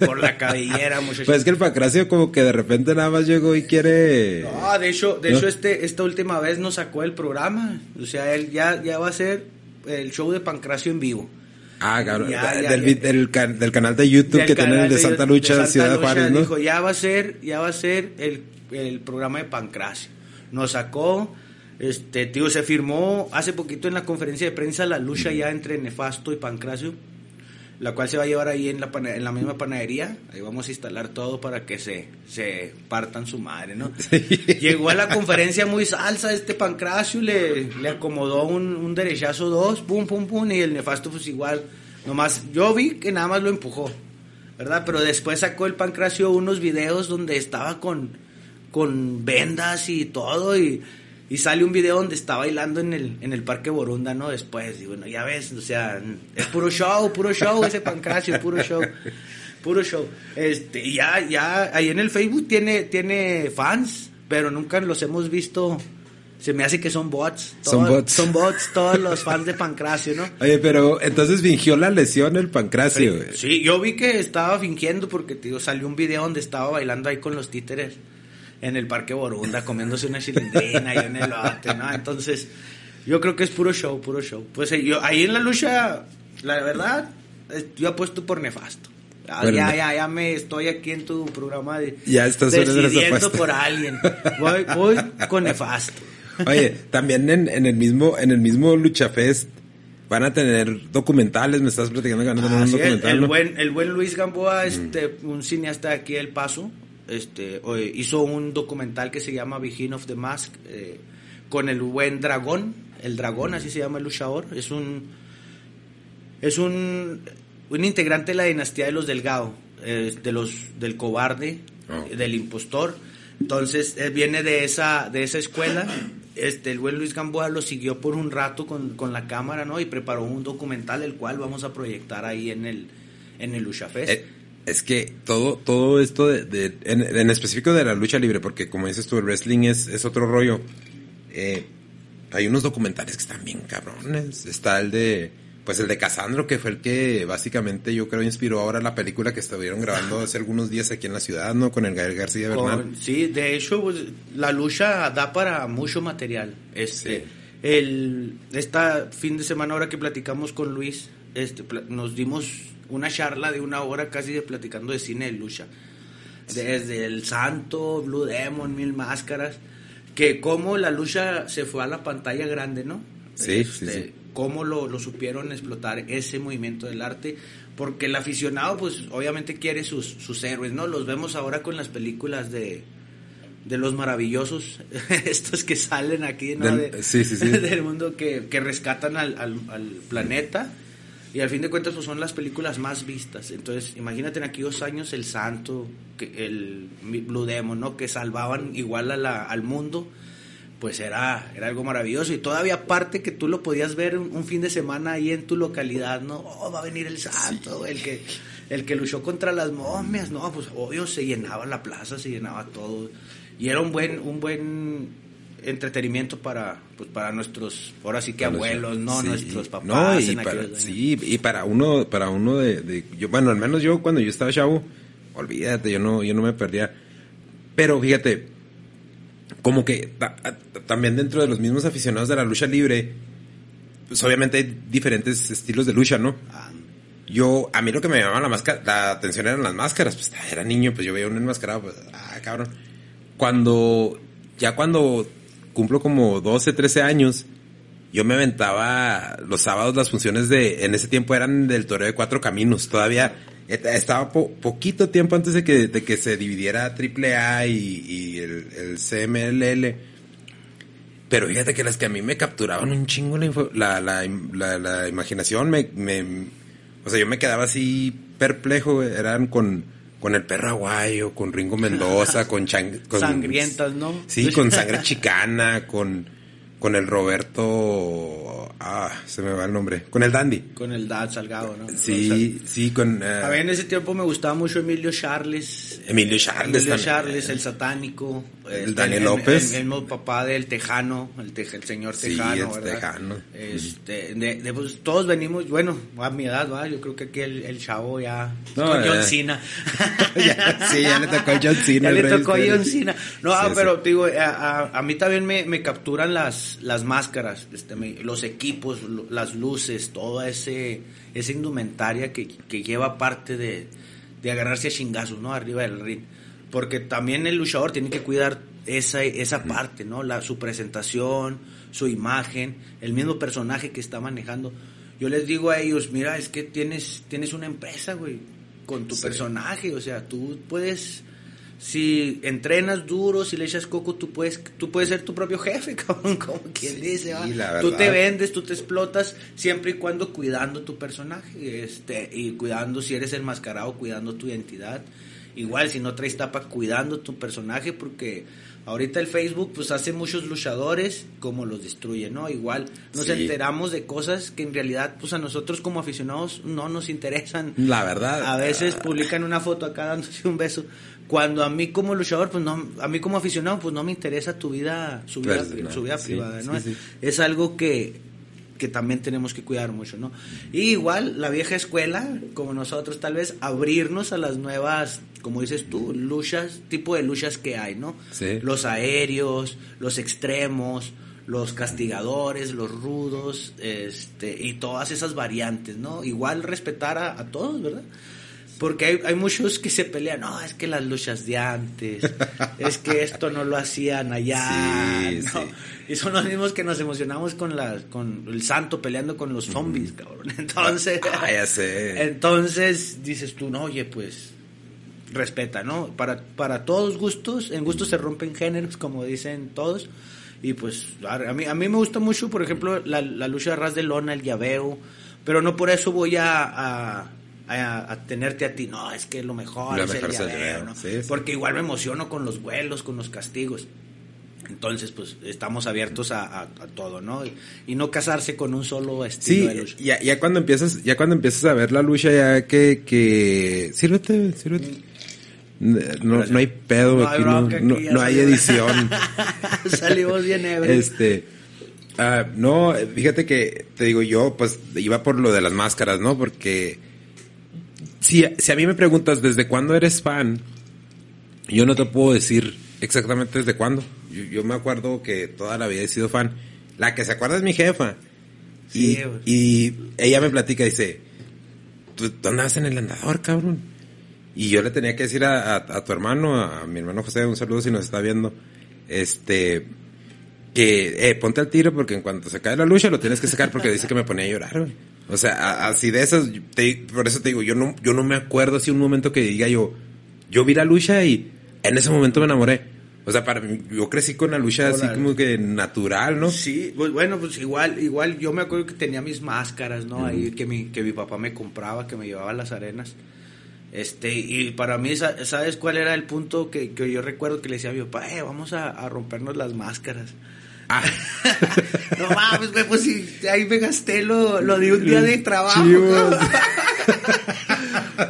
Por la cabellera, muchachos. Pues es que el Pancracio como que de repente nada más llegó y quiere... No, de hecho, de ¿no? hecho este, esta última vez nos sacó el programa. O sea, él ya, ya va a ser el show de Pancracio en vivo. Ah, cabrón. Ya, ya, del, ya, del, can, del canal de YouTube del que tienen de Santa Lucha, de Santa Ciudad Lucha, Juárez, ¿no? Dijo, ya va a ser, ya va a ser el, el programa de Pancracio. Nos sacó... Este, tío, se firmó hace poquito en la conferencia de prensa la lucha ya entre Nefasto y Pancracio, la cual se va a llevar ahí en la, pana, en la misma panadería. Ahí vamos a instalar todo para que se, se partan su madre, ¿no? Sí. Llegó a la conferencia muy salsa este Pancracio, le, le acomodó un, un derechazo, dos, pum, pum, pum, y el Nefasto pues igual, nomás, yo vi que nada más lo empujó, ¿verdad? Pero después sacó el Pancracio unos videos donde estaba con, con vendas y todo, y... Y sale un video donde está bailando en el, en el Parque Borunda, ¿no? Después, y bueno, ya ves, o sea, es puro show, puro show ese Pancracio, puro show, puro show. Este, ya, ya, ahí en el Facebook tiene, tiene fans, pero nunca los hemos visto, se me hace que son bots. Todo, son bots. Son bots, todos los fans de Pancracio, ¿no? Oye, pero entonces fingió la lesión el Pancracio. Pero, sí, yo vi que estaba fingiendo porque, tío, salió un video donde estaba bailando ahí con los títeres. En el Parque Borunda, comiéndose una chilindrina y un elote, ¿no? Entonces, yo creo que es puro show, puro show. Pues yo, ahí en la lucha, la verdad, yo apuesto por Nefasto. Ya, bueno, ya, ya, ya me estoy aquí en tu programa de, ya estás decidiendo por alguien. Voy, voy con Nefasto. Oye, también en, en el mismo, en el mismo Luchafest van a tener documentales, me estás platicando que van a tener ah, un sí, documental. El, el, ¿no? buen, el buen Luis Gamboa, este, mm. un cineasta de aquí del Paso, Este, hizo un documental que se llama Behind of the Mask, eh, con el buen Dragón, el Dragón, así se llama el luchador, es un es un, un integrante de la dinastía de los Delgado, eh, de los del cobarde, oh. del impostor. Entonces él viene de esa de esa escuela. Este, el buen Luis Gamboa lo siguió por un rato con, con la cámara, ¿no? Y preparó un documental el cual vamos a proyectar ahí en el en el Luchafest. Eh. Es que todo todo esto, de, de, en, en específico de la lucha libre, porque como dices tú, el wrestling es, es otro rollo. Eh, hay unos documentales que están bien cabrones. Está el de, pues el de Casandro, que fue el que básicamente yo creo inspiró ahora la película que estuvieron grabando hace algunos días aquí en la ciudad, ¿no? Con el Gael García Bernal. Con, sí, de hecho, pues, la lucha da para mucho material. Este, sí. el Esta fin de semana, ahora que platicamos con Luis, este, nos dimos... una charla de una hora casi de platicando de cine de lucha. Desde el Santo, Blue Demon, Mil Máscaras. Que cómo la lucha se fue a la pantalla grande, ¿no? Sí, este, sí, sí. Cómo lo, lo supieron explotar ese movimiento del arte. Porque el aficionado, pues, obviamente quiere sus, sus héroes, ¿no? Los vemos ahora con las películas de... de los maravillosos, estos que salen aquí, ¿no? Del, de, sí, sí, sí. Del mundo que, que rescatan al, al, al planeta... Y al fin de cuentas, pues son las películas más vistas. Entonces, imagínate en aquellos años el Santo, que el Blue Demon, ¿no? Que salvaban igual a la, al mundo. Pues era, era algo maravilloso. Y todavía aparte que tú lo podías ver un, un fin de semana ahí en tu localidad, ¿no? Oh, va a venir el Santo, el que... el que luchó contra las momias, no, pues obvio, se llenaba la plaza, se llenaba todo. Y era un buen, un buen entretenimiento para, pues, para nuestros, ahora sí que abuelos, no, sí, nuestros papás. No, y, en para, sí, y para uno, para uno de, de yo, bueno, al menos yo cuando yo estaba chavo, olvídate, yo no, yo no me perdía. Pero fíjate, como que ta, ta, también dentro de los mismos aficionados de la lucha libre, pues obviamente hay diferentes estilos de lucha, ¿no? Yo, a mí lo que me llamaba la máscara, la atención eran las máscaras, pues era niño, pues yo veía un enmascarado, pues, ah, cabrón. Cuando, ya cuando cumplo como doce, trece años, yo me aventaba los sábados las funciones de, en ese tiempo eran del Toreo de Cuatro Caminos, todavía estaba po, poquito tiempo antes de que, de que se dividiera triple A y, y el, el C M L L, pero fíjate que las que a mí me capturaban un chingo la, info, la, la, la, la imaginación, me, me, o sea, yo me quedaba así perplejo, eran con... con el Perro Aguayo, con Ringo Mendoza, con... Chan, con sangrientas, ¿no? Sí, con Sangre Chicana, con, con el Roberto... Ah, se me va el nombre. Con el Dandy. Con el Dad Salgado, ¿no? Sí, con, sí, con... Uh, a ver, en ese tiempo me gustaba mucho Emilio Charles. Emilio Charles Emilio también. Charles, el Satánico. El, el Daniel López. El, el, el, el papá del Tejano, el, te, el señor Tejano, sí, el ¿verdad? Tejano. Este, de, de, pues, todos venimos, bueno, a mi edad, ¿verdad? Yo creo que aquí el, el chavo ya... No, con John Cena. Ya, sí, ya le tocó John Cena. Ya le tocó Rey, John Cena. No, sí, ah, pero sí. Digo, a, a, a mí también me, me capturan las, las máscaras, este, me, los equipos, las luces, toda ese esa indumentaria que, que lleva parte de, de agarrarse a chingazos, ¿no? Arriba del ring. Porque también el luchador tiene que cuidar esa, esa parte, ¿no? La, su presentación, su imagen, el mismo personaje que está manejando. Yo les digo a ellos, mira, es que tienes, tienes una empresa, güey, con tu sí. personaje, o sea, tú puedes... Si entrenas duro, si le echas coco, tú puedes tú puedes ser tu propio jefe, cabrón, como quien sí, dice, ¿va? La tú te vendes, tú te explotas, siempre y cuando cuidando tu personaje, este, y cuidando si eres enmascarado, cuidando tu identidad. Igual, si no traes tapa, cuidando tu personaje, porque ahorita el Facebook, pues, hace muchos luchadores como los destruye, ¿no? Igual, nos sí. enteramos de cosas que en realidad, pues, a nosotros como aficionados no nos interesan. La verdad. A veces la... publican una foto acá dándose un beso, cuando a mí como luchador, pues, no, a mí como aficionado, pues, no me interesa tu vida, su vida, pues, pri- no, su vida sí, privada, ¿no? Sí, sí. Es algo que... que también tenemos que cuidar mucho, ¿no? Y igual, la vieja escuela, como nosotros, tal vez, abrirnos a las nuevas, como dices tú, luchas, tipo de luchas que hay, ¿no? Sí. Los aéreos, los extremos, los castigadores, los rudos, este, y todas esas variantes, ¿no? Igual respetar a, a todos, ¿verdad? Porque hay, hay muchos que se pelean, no, es que las luchas de antes, es que esto no lo hacían allá, sí, ¿no? Sí. Y son los mismos que nos emocionamos con la, con el Santo peleando con los zombies, mm. cabrón. Entonces, ah, ya sé. Entonces dices tú, no, oye, pues, respeta, ¿no? Para, para todos gustos, en gustos se rompen géneros, como dicen todos. Y pues, a mí, a mí me gusta mucho, por ejemplo, la, la lucha de ras de lona, el llaveo, pero no por eso voy a... a A, a tenerte a ti, no, es que lo mejor lo es mejor el llaveo, ¿no? Sí, sí. Porque igual me emociono con los vuelos, con los castigos. Entonces, pues, estamos abiertos a, a, a todo, ¿no? Y, y no casarse con un solo estilo sí, de lucha. Ya, ya cuando empiezas, ya cuando empiezas a ver la lucha, ya que, que... sírvete, sírvete. No, no hay pedo, no hay, aquí, no, aquí no, no hay edición. Salimos bien ebrio. Este... Uh, no, fíjate que, te digo yo, pues, iba por lo de las máscaras, ¿no? Porque... Si, si a mí me preguntas desde cuándo eres fan, yo no te puedo decir exactamente desde cuándo. Yo, yo me acuerdo que toda la vida he sido fan. La que se acuerda es mi jefa. Sí, y, pues. Y ella me platica y dice, ¿tú andabas en el andador, cabrón? Y yo le tenía que decir a, a, a tu hermano, a, a mi hermano José, un saludo si nos está viendo, este... que eh, ponte al tiro porque en cuanto se cae la lucha lo tienes que sacar porque dice que me ponía a llorar, güey. O sea, así de esas, te, por eso te digo, yo no yo no me acuerdo así un momento que diga yo, yo vi la lucha y en ese momento me enamoré. O sea, para mí, yo crecí con la lucha así como que natural, ¿no? Sí, pues bueno, pues igual igual yo me acuerdo que tenía mis máscaras, ¿no? Uh-huh. Ahí que mi que mi papá me compraba, que me llevaba a las arenas. Este, y para mí, ¿sabes cuál era el punto que, que yo recuerdo que le decía a mi papá? Eh, vamos a, a rompernos las máscaras. Ah. No mames, güey, pues si ahí me gasté lo, lo de un día de trabajo.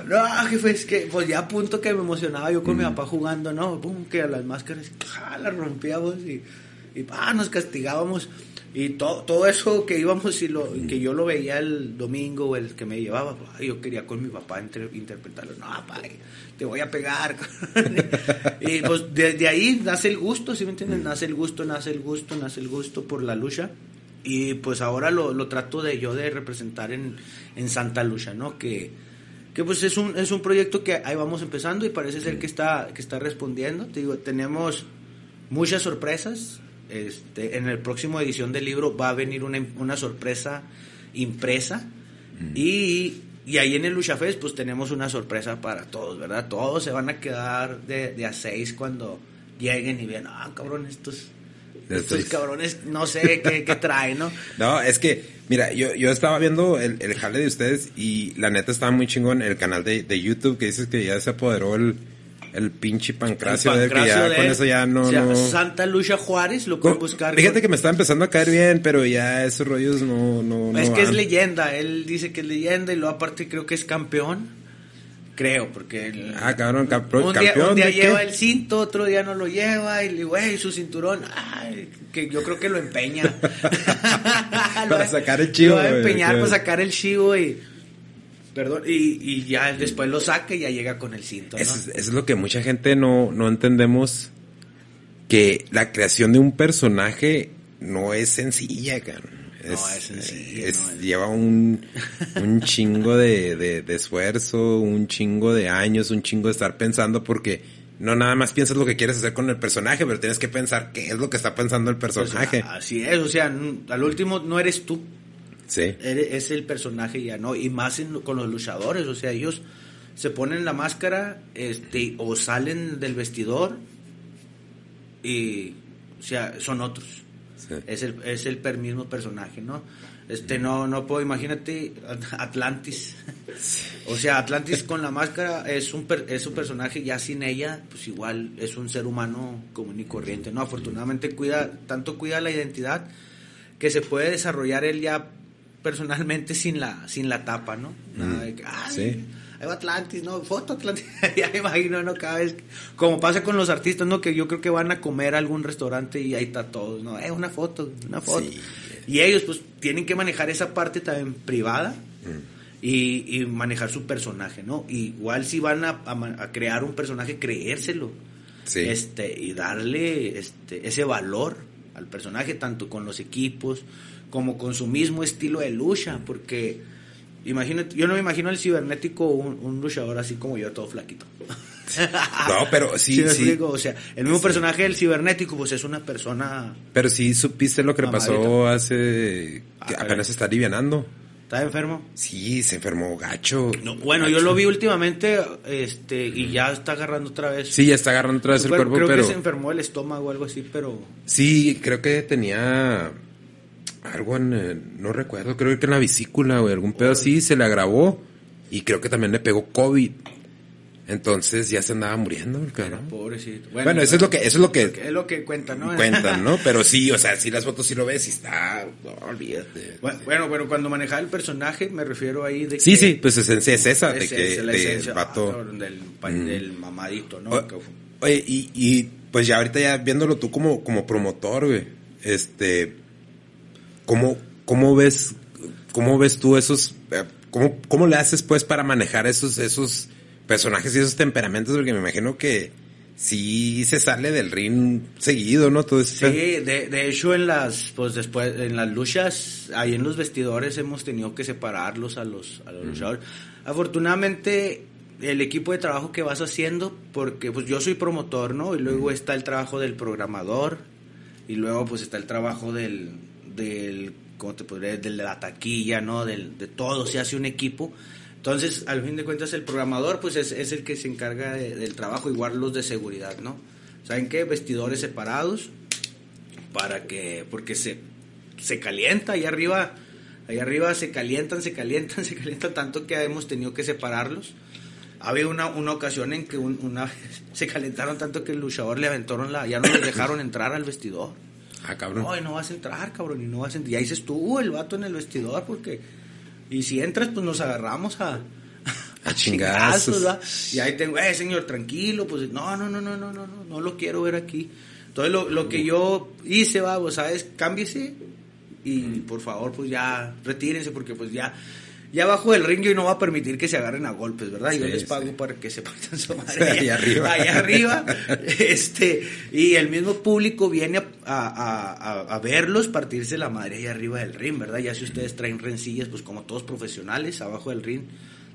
No, jefe, es que pues ya a punto que me emocionaba yo con mm. mi papá jugando, ¿no? Pum, que a las máscaras, ¡ah!, las rompíamos y, y ah, nos castigábamos. Y todo, todo eso que íbamos y lo, que yo lo veía el domingo o el que me llevaba, yo quería con mi papá inter, interpretarlo. No, papá, te voy a pegar. Y pues de, de ahí nace el gusto, ¿sí me entiendes? Nace el gusto, nace el gusto, nace el gusto por la lucha. Y pues ahora lo, lo trato de yo de representar en, en Santa Lucha, ¿no? Que, que pues es un, es un proyecto que ahí vamos empezando y parece ser que está, que está respondiendo. Te digo, tenemos muchas sorpresas. Este, en el próximo edición del libro va a venir una, una sorpresa impresa mm. y, y ahí en el Lucha Fest pues tenemos una sorpresa para todos, ¿verdad? Todos se van a quedar de, de a seis cuando lleguen y vean, ah, cabrón, estos, estos estos cabrones no sé qué, qué traen, ¿no? No, es que, mira, yo, yo estaba viendo el, el jale de ustedes y la neta estaba muy chingón el canal de, de YouTube que dices que ya se apoderó el... El pinche Pancracio, el Pancracio de él, que ya de con él. Eso ya no, o sea, no... Santa Lucha Juárez lo pueden buscar. Fíjate con... que me está empezando a caer bien, pero ya esos rollos no... no es no que van. Es leyenda, él dice que es leyenda y luego aparte creo que es campeón. Creo, porque... El, ah, cabrón, campeón. Un día, un día lleva qué? El cinto, otro día no lo lleva, y le digo, güey, su cinturón, ay, que yo creo que lo empeña. Para sacar el chivo. Lo va a empeñar para sacar el chivo y... Perdón, y, y ya después lo saca y ya llega con el cinto, ¿no? Eso es, eso es lo que mucha gente no, no entendemos, que la creación de un personaje no es sencilla, cabrón. No, es sencilla. Es, no, es... Lleva un, un chingo de, de, de esfuerzo, un chingo de años, un chingo de estar pensando porque... No, nada más piensas lo que quieres hacer con el personaje, pero tienes que pensar qué es lo que está pensando el personaje. Pues, así es, o sea, al último no eres tú. Sí. Es el personaje ya, ¿no? Y más en, con los luchadores, o sea, ellos se ponen la máscara este, o salen del vestidor y, o sea, son otros. Sí. Es el, es el per mismo personaje, ¿no? Este, no, no puedo, imagínate Atlantis. Sí. O sea, Atlantis con la máscara es un, per, es un personaje, ya sin ella, pues igual es un ser humano común y corriente, ¿no? Afortunadamente cuida, tanto cuida la identidad que se puede desarrollar él ya personalmente sin la sin la tapa, ¿no? Nada de que, ay, sí. Ahí va Atlantis, no, foto Atlantis, ya me imagino, ¿no? Cada vez, como pasa con los artistas, ¿no? Que yo creo que van a comer a algún restaurante y ahí está todo, ¿no? Eh, una foto, una foto. Sí. Y ellos, pues, tienen que manejar esa parte también privada mm. y, y manejar su personaje, ¿no? Igual si van a, a, a crear un personaje, creérselo. Sí. Este, y darle este ese valor al personaje, tanto con los equipos como con su mismo estilo de lucha, porque imagínate, yo no me imagino el cibernético un, un luchador así como yo, todo flaquito. No, pero sí, sí, sí. Digo, o sea, el mismo sí. Personaje del cibernético, pues es una persona. Pero sí supiste lo que le pasó hace, que ah, apenas se está alivianando. ¿Está enfermo? Sí, se enfermó gacho. No, bueno, gacho. Yo lo vi últimamente, este, y ya está agarrando otra vez. Sí, ya está agarrando otra vez el cuerpo, creo pero... Creo que se enfermó el estómago o algo así, pero... Sí, creo que tenía... Algo en, eh, no recuerdo, creo que en la vesícula o algún pedo así, se le agravó y creo que también le pegó COVID. Entonces ya se andaba muriendo el cabrón. Pobrecito. Bueno, bueno, eso es lo que eso es lo que es lo que cuentan, ¿no? Cuentan, ¿no? Pero sí, o sea, si las fotos sí lo ves y está, no, olvídate. Bueno, sí. Bueno, pero cuando manejaba el personaje me refiero ahí de que Sí, sí, pues esencia es esa es, de que es la esencia, de vato, ah, del, mm. del mamadito, ¿no? O, oye, y y pues ya ahorita ya viéndolo tú como como promotor, güey. Este ¿Cómo, cómo ves cómo ves tú esos eh, cómo, cómo le haces pues para manejar esos esos personajes y esos temperamentos? Porque me imagino que sí se sale del ring seguido, ¿no? Todo ese sí, de, de hecho en las pues después en las luchas ahí en los vestidores hemos tenido que separarlos a los a los mm. luchadores. Afortunadamente el equipo de trabajo que vas haciendo, porque pues yo soy promotor, ¿no? Y luego mm. está el trabajo del programador y luego pues está el trabajo del del cómo te podría decir, de la taquilla, ¿no? Del, de todo se hace un equipo. Entonces, al fin de cuentas, el programador pues es, es el que se encarga de, del trabajo, igual los de seguridad, ¿no? ¿Saben qué? Vestidores separados para que porque se se calienta ahí arriba, ahí arriba se calientan, se calientan, se calientan tanto que hemos tenido que separarlos. Había una una ocasión en que un, una se calentaron tanto que el luchador le aventaron la ya no le dejaron entrar al vestidor. Ah, cabrón. No, y no vas a entrar, cabrón, y no vas a entrar. Y ahí se estuvo el vato en el vestidor porque... Y si entras, pues nos agarramos a... A chingazos. Y ahí tengo, eh, señor, tranquilo, pues no, no, no, no, no, no, no, no lo quiero ver aquí. Entonces lo, lo que yo hice, va, pues, ¿sabes? Cámbiese y mm. por favor, pues ya, retírense porque pues ya, ya bajo el ring yo no va a permitir que se agarren a golpes, ¿verdad? Sí, yo les pago sí. para que se partan su madre. Allá, allá arriba. Allá arriba. este, y el mismo público viene a, a, a, a verlos partirse la madre allá arriba del ring, ¿verdad? Ya si ustedes traen rencillas, pues como todos profesionales, abajo del ring.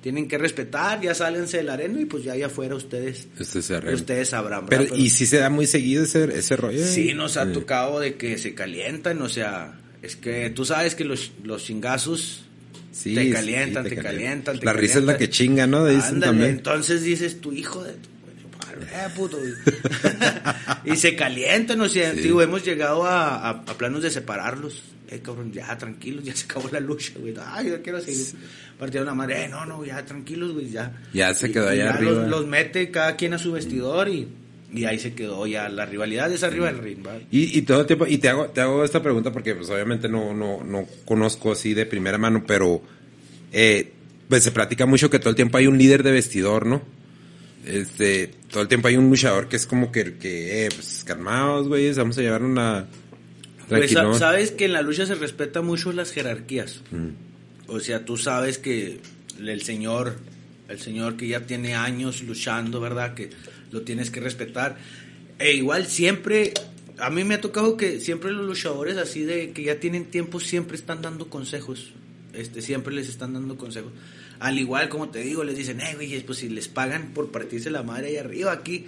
Tienen que respetar, ya sálense del areno y pues ya allá afuera ustedes este ustedes sabrán. Pero, Pero ¿y si se da muy seguido ese, ese rollo? Sí, nos ha eh. tocado de que se calientan, o sea, es que tú sabes que los, los chingazos sí, te calientan, sí, te, te calientan. calientan te la calientan. Risa es la que chinga, ¿no? Dicen Ándale, también. Entonces dices, tu hijo de... tu... Eh, puto. Y se calientan, o sea, sí. digo, hemos llegado a, a, a planos de separarlos. Eh, cabrón, ya tranquilos, ya se acabó la lucha, güey. Ay, yo quiero seguir. Partieron la madre, eh, no, no, ya tranquilos, güey, ya. Ya se quedó allá arriba. Los, los mete cada quien a su vestidor y, y ahí se quedó ya la rivalidad, es arriba del ring, ¿vale? Y, y todo el tiempo, y te hago, te hago esta pregunta porque pues obviamente no, no, no conozco así de primera mano, pero eh, pues se platica mucho que todo el tiempo hay un líder de vestidor, ¿no? Este, todo el tiempo hay un luchador que es como que, que eh, pues calmados, güey, vamos a llevar una... Pues sabes que en la lucha se respeta mucho las jerarquías. Mm. O sea, tú sabes que el señor, el señor que ya tiene años luchando, ¿verdad? Que lo tienes que respetar. E igual siempre, a mí me ha tocado que siempre los luchadores así de que ya tienen tiempo siempre están dando consejos. Este, siempre les están dando consejos. Al igual, como te digo, les dicen, eh, güey, pues si les pagan por partirse la madre ahí arriba, aquí...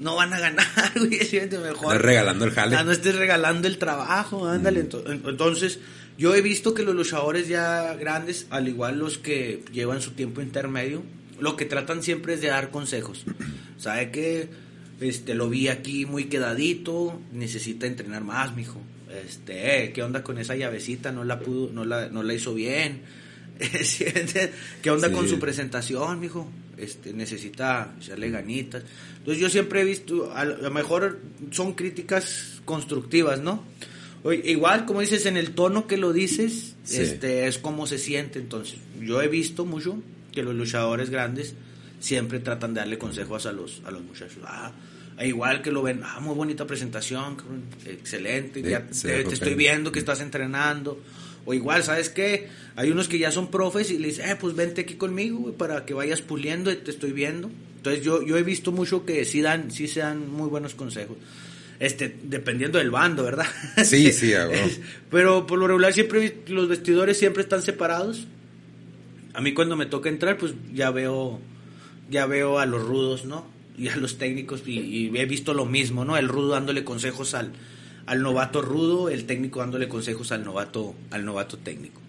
no van a ganar, güey, mejor. Estás regalando el jale. Ya no estés regalando el trabajo, ándale. Mm. Entonces, yo he visto que los luchadores ya grandes, al igual los que llevan su tiempo intermedio, lo que tratan siempre es de dar consejos. ¿Sabe qué? Este, lo vi aquí muy quedadito, necesita entrenar más, mijo. Este, ¿qué onda con esa llavecita? No la pudo, no la, no la hizo bien. ¿Qué onda sí. con su presentación, mijo? Este, necesita echarle ganitas. Entonces yo siempre he visto, a lo mejor son críticas constructivas, ¿no? O, igual como dices, en el tono que lo dices, sí. este, es como se siente. Entonces yo he visto mucho que los luchadores grandes siempre tratan de darle consejos a los, a los muchachos. Ah, igual que lo ven, ah, muy bonita presentación, excelente, sí, ya sí, te, okay. te estoy viendo que estás entrenando. O igual, ¿sabes qué? Hay unos que ya son profes y le dicen, eh, pues vente aquí conmigo, güey, para que vayas puliendo y te estoy viendo. Entonces yo, yo he visto mucho que sí dan, sí se dan muy buenos consejos. Este, dependiendo del bando, ¿verdad? Sí, sí, hago. Pero por lo regular siempre los vestidores siempre están separados. A mí cuando me toca entrar, pues ya veo, ya veo a los rudos, ¿no? Y a los técnicos y, y he visto lo mismo, ¿no? El rudo dándole consejos al... al novato rudo, el técnico dándole consejos al novato, al novato técnico.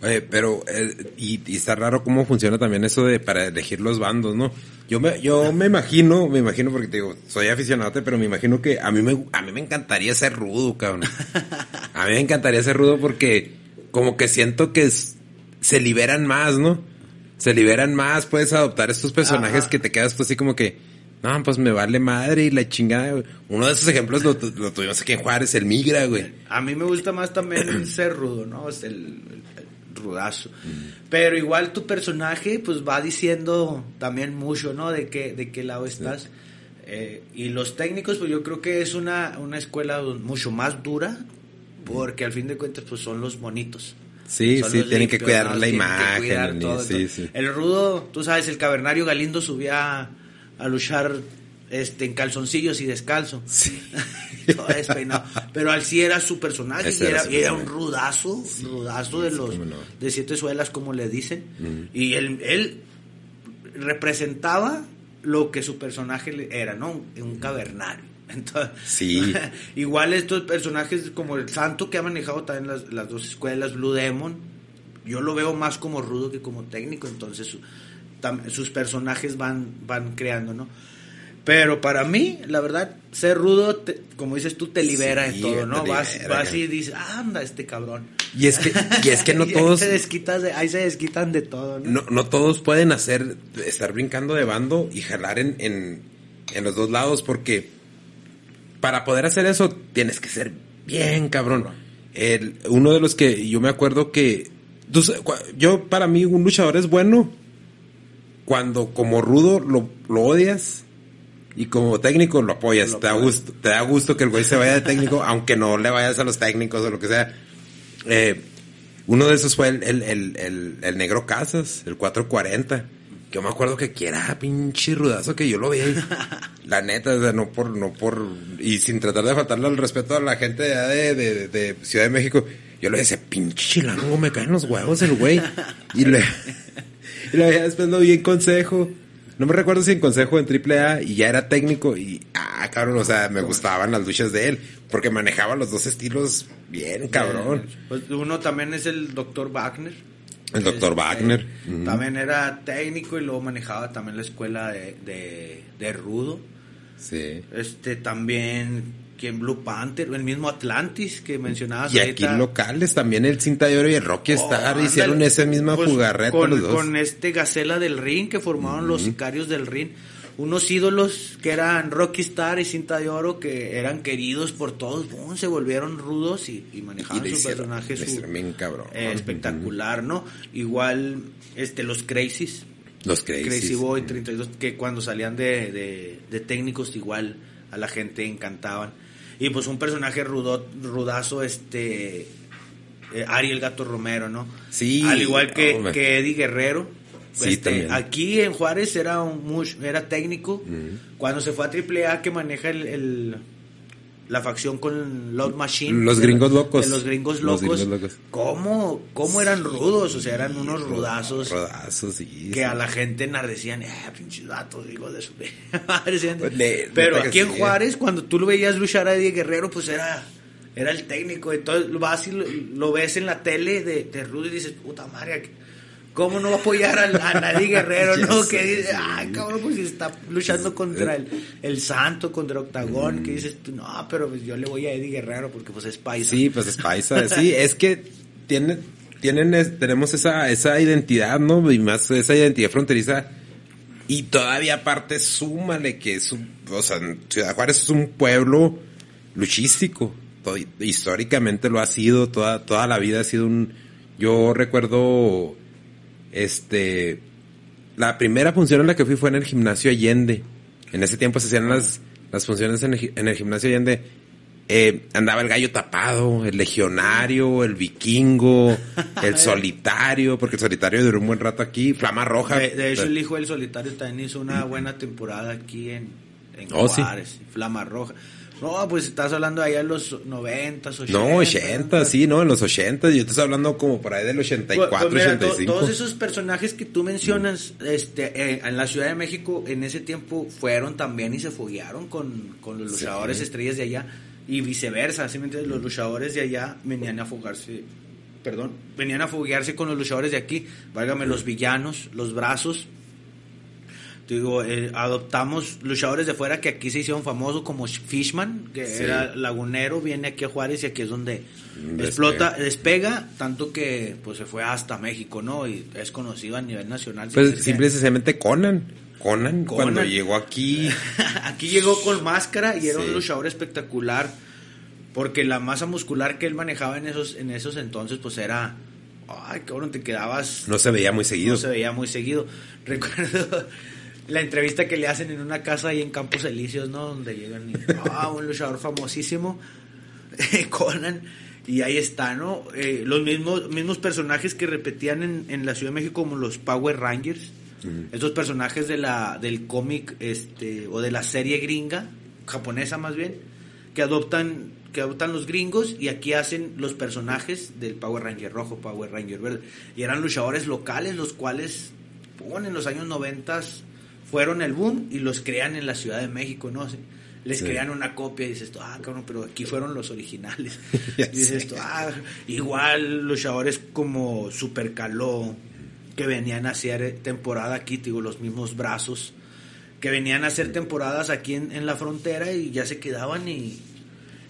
Oye, pero eh, y, y está raro cómo funciona también eso de para elegir los bandos, ¿no? Yo me, yo me imagino, me imagino porque te digo, soy aficionado, pero me imagino que a mí me, a mí me encantaría ser rudo, cabrón. A mí me encantaría ser rudo porque como que siento que es, se liberan más, ¿no? Se liberan más, puedes adoptar estos personajes Ajá. que te quedas tú así como que no, pues me vale madre y la chingada. Uno de esos ejemplos lo, lo tuvimos aquí en Juárez, el migra, güey. A mí me gusta más también ser rudo, ¿no? Es el, el, el rudazo. Mm. Pero igual tu personaje, pues va diciendo también mucho, ¿no? De qué, de qué lado estás. Sí. Eh, y los técnicos, pues yo creo que es una, una escuela mucho más dura, porque mm. al fin de cuentas, pues son los bonitos. Sí, son sí, tienen limpios, que cuidar ¿no? la tienen imagen. Cuidar y, todo, sí, todo. Sí. El rudo, tú sabes, el cavernario Galindo subía a luchar este en calzoncillos y descalzo. Sí. Todo despeinado. Pero al sí era su personaje y era, era, era un rudazo, sí, rudazo de los no. de siete suelas, como le dicen. Mm. Y él, él representaba lo que su personaje era, ¿no? Un cavernario. Entonces, sí. Igual estos personajes como el Santo que ha manejado también las, las dos escuelas, Blue Demon, yo lo veo más como rudo que como técnico, entonces sus personajes van van creando, ¿no? Pero para mí, la verdad, ser rudo, te, como dices tú, te libera sí, de todo, ¿no? Vas, libera, vas y dices, anda este cabrón. Y es que, y es que no todos... Ahí se, de, ahí se desquitan de todo, ¿no? No, no todos pueden hacer, estar brincando de bando y jalar en, en, en los dos lados, porque para poder hacer eso tienes que ser bien cabrón. El, uno de los que yo me acuerdo que... Yo, para mí, un luchador es bueno cuando como rudo lo, lo odias y como técnico lo apoyas. Lo te, da gusto, te da gusto que el güey se vaya de técnico, aunque no le vayas a los técnicos o lo que sea. Eh, uno de esos fue el, el, el, el, el Negro Casas, el cuatro cuarenta. Que yo me acuerdo que aquí era pinche rudazo que yo lo veía. La neta, o sea, no por, no por... Y sin tratar de faltarle al respeto a la gente de, de, de Ciudad de México. Yo le decía, pinche chilango, me caen los huevos el güey. Y le... Y la veía después, lo vi en Consejo. No me recuerdo si en Consejo en Triple A. Y ya era técnico. Y, ah, cabrón, o sea, me gustaban las luchas de él. Porque manejaba los dos estilos bien, cabrón. Pues uno también es el doctor Wagner. El doctor Wagner. Eh, también era técnico y luego manejaba también la escuela de, de, de rudo. Sí. Este, también... quien Blue Panther, el mismo Atlantis que mencionabas. Y aquí ahorita, locales también el Cinta de Oro y el Rocky Star oh, hicieron esa misma pues, jugarreta con, los dos. Con este Gacela del Ring que formaron uh-huh. los Sicarios del Ring. Unos ídolos que eran Rocky Star y Cinta de Oro que eran queridos por todos. Boom, se volvieron rudos y, y manejaban y su hicieron, personaje. Su, bien cabrón. Eh, espectacular, uh-huh. ¿no? Igual este los Crazies. Los Crazies. Crazy Boy uh-huh. treinta y dos que cuando salían de, de, de técnicos igual a la gente encantaban. Y pues un personaje rudo, rudazo, este, eh, Ari el Gato Romero, ¿no? Sí. Al igual que, oh, que Eddie Guerrero. Sí, este, también. Aquí en Juárez era un muy, era técnico. Mm. Cuando se fue a Triple A que maneja el, el la facción con Loud Machine. Los gringos locos. De los gringos locos. Los gringos locos. ¿Cómo, cómo eran sí, rudos? O sea, eran unos rudazos. Rudazos, sí. Que sí. a la gente enardecían, eh, pinches datos, digo, de su... Le, pero aquí en sí, Juárez, eh. cuando tú lo veías luchar a Eddie Guerrero, pues era era el técnico. Entonces vas y lo, lo ves en la tele de, de rudo y dices, puta madre, ¿cómo no va a apoyar a, a Eddie Guerrero? ¿No? Sé, que dice, ay, cabrón, pues está luchando contra el, el Santo, contra Octagón, mm. que dices tú, no, pero pues yo le voy a Eddie Guerrero porque pues es paisa. Sí, pues es paisa, sí, es que tienen, tienen, es, tenemos esa, esa identidad, ¿no? Y más esa identidad fronteriza. Y todavía aparte, súmale que es un, o sea, Ciudad Juárez es un pueblo luchístico. Todo, históricamente lo ha sido, toda, toda la vida ha sido un, yo recuerdo... Este, la primera función en la que fui fue en el Gimnasio Allende. En ese tiempo se hacían las, las funciones en el, en el Gimnasio Allende. Eh, andaba el Gallo Tapado, el Legionario, el Vikingo, el Solitario, porque el Solitario duró un buen rato aquí. Flama Roja. De, de hecho, el hijo del Solitario también hizo una buena temporada aquí en, en oh, Juárez. Sí. Flama Roja. No, pues estás hablando allá en los noventas, ochenta. No, ochenta, sí, no, en los ochenta. Yo te estoy hablando como por ahí del ochenta y cuatro, pues mira, ochenta y cinco. To, todos esos personajes que tú mencionas mm. este, eh, en la Ciudad de México en ese tiempo fueron también y se foguearon con, con los luchadores sí. estrellas de allá y viceversa. ¿Sí me entiendes? Los luchadores de allá venían a foguearse, perdón, venían a foguearse con los luchadores de aquí. Válgame, mm. los villanos, los brazos. Digo, eh, adoptamos luchadores de fuera que aquí se hicieron famosos como Fishman, que sí. era lagunero, viene aquí a Juárez y aquí es donde despega. explota, despega, tanto que pues se fue hasta México, ¿no? Y es conocido a nivel nacional. Pues simple y sencillamente Conan. Conan, Conan, cuando llegó aquí. Aquí llegó con máscara y era sí. un luchador espectacular, porque la masa muscular que él manejaba en esos, en esos entonces pues era... Ay, cabrón, te quedabas... No se veía muy seguido. No se veía muy seguido. Recuerdo... La entrevista que le hacen en una casa ahí en Campos Elíseos, ¿no? Donde llegan y... Ah, un luchador famosísimo. Conan. Y ahí está, ¿no? Eh, los mismos mismos personajes que repetían en, en la Ciudad de México como los Power Rangers. Uh-huh. Estos personajes de la del cómic, este... O de la serie gringa, japonesa más bien. Que adoptan, que adoptan los gringos y aquí hacen los personajes del Power Ranger rojo, Power Ranger verde. Y eran luchadores locales los cuales... Bueno, en los años noventas... fueron el boom y los crean en la Ciudad de México, ¿no? Les sí. crean una copia y dices, ah, cabrón, pero aquí fueron los originales. Y dices, sí. ah, igual luchadores como Super Caló, que venían a hacer temporada aquí, digo, los mismos brazos, que venían a hacer temporadas aquí en, en la frontera y ya se quedaban y,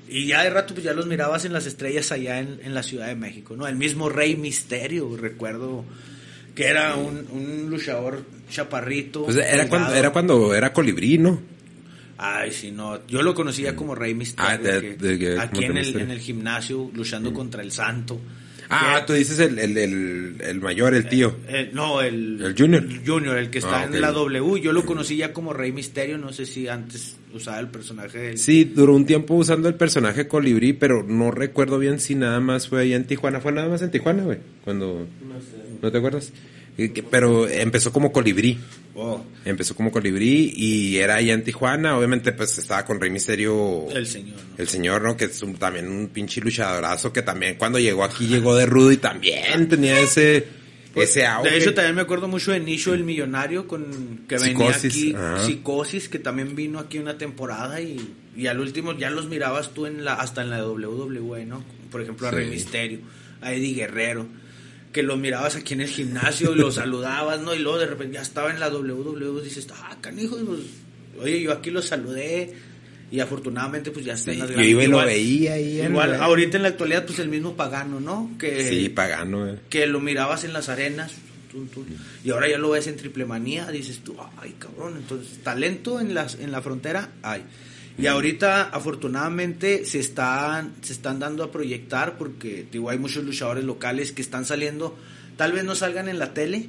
y ya de rato pues ya los mirabas en las estrellas allá en, en la Ciudad de México, ¿no? El mismo Rey Misterio, recuerdo... que era un, un luchador chaparrito. Pues era, cuando, era cuando era colibrí, ¿no? Ay, sí, no. Yo lo conocía mm. como Rey Misterio. Ah, de, de, de, aquí en el, en el gimnasio, luchando mm. contra el Santo. Ah, tú dices el, el, el, el mayor, el tío. Eh, eh, no, el, el Junior. El Junior, el que está ah, okay. en la W. Yo lo conocí ya como Rey Misterio, no sé si antes usaba el personaje. Del... Sí, duró un tiempo usando el personaje Colibrí, pero no recuerdo bien si nada más fue allá en Tijuana. Fue nada más en Tijuana, güey, cuando... No sé. ¿No te acuerdas? Pero empezó como Colibrí. Oh. Empezó como Colibrí y era allá en Tijuana. Obviamente, pues, estaba con Rey Misterio. El señor, ¿no? El señor, ¿no? Que es un, también un pinche luchadorazo que también cuando llegó aquí llegó de rudo y también tenía ese, pues, ese auge. De hecho, también me acuerdo mucho de Nicho, el millonario, con que Psicosis. venía aquí. Ajá. Psicosis, que también vino aquí una temporada y, y al último ya los mirabas tú en la hasta en la W W E, ¿no? Por ejemplo, a sí. Rey Misterio, a Eddie Guerrero. Que lo mirabas aquí en el gimnasio, lo saludabas, ¿no? Y luego de repente ya estaba en la W W E, dices, ah, canijo, pues, oye, yo aquí lo saludé y afortunadamente pues ya está sí, en las grandes. Yo iba y igual, lo veía. Y igual, el... ahorita en la actualidad pues el mismo Pagano, ¿no? Que, sí, Pagano. Eh. Que lo mirabas en las arenas tun, tun, y ahora ya lo ves en Triple Manía, dices tú, ay, cabrón, entonces talento en, las, en la frontera hay. Y ahorita, afortunadamente, se están se están dando a proyectar porque, digo, hay muchos luchadores locales que están saliendo, tal vez no salgan en la tele, uh-huh.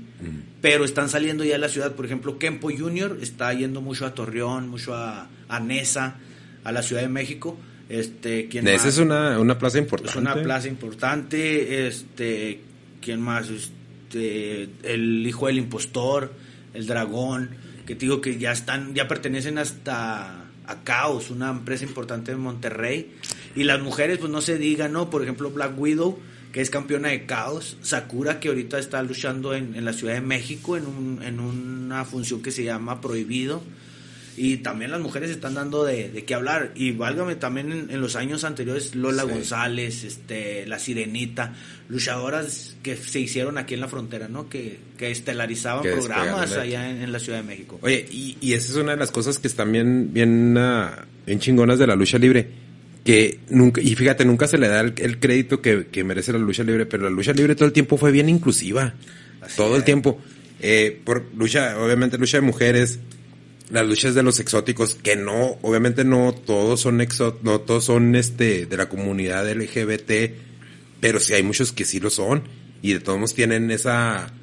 pero están saliendo ya a la ciudad. Por ejemplo, Kempo junior está yendo mucho a Torreón, mucho a, a Nesa, a la Ciudad de México. Este, ¿quién Nesa más? Es una, una plaza importante. Es una plaza importante. Este, ¿quién más? Este, el hijo del impostor, el dragón, que te digo que ya están, ya pertenecen hasta... a Caos, una empresa importante de Monterrey, y las mujeres pues no se digan, ¿no? Por ejemplo, Black Widow, que es campeona de Caos, Sakura, que ahorita está luchando en, en la Ciudad de México en, un, en una función que se llama Prohibido, y también las mujeres están dando de, de qué hablar, y válgame también en, en los años anteriores, Lola sí. González, este, La Sirenita, luchadoras que se hicieron aquí en la frontera, ¿no? Que, que estelarizaban que programas allá en, en la Ciudad de México. Oye, y, y esa es una de las cosas que están bien, bien, uh, bien chingonas de la lucha libre, que nunca, y fíjate, nunca se le da el, el crédito que, que merece la lucha libre, pero la lucha libre todo el tiempo fue bien inclusiva, así todo es. El tiempo, eh, por lucha, obviamente lucha de mujeres, las luchas de los exóticos, que no, obviamente no todos son exo, no todos son este de la comunidad L G B T, pero sí hay muchos que sí lo son, y de todos modos tienen esa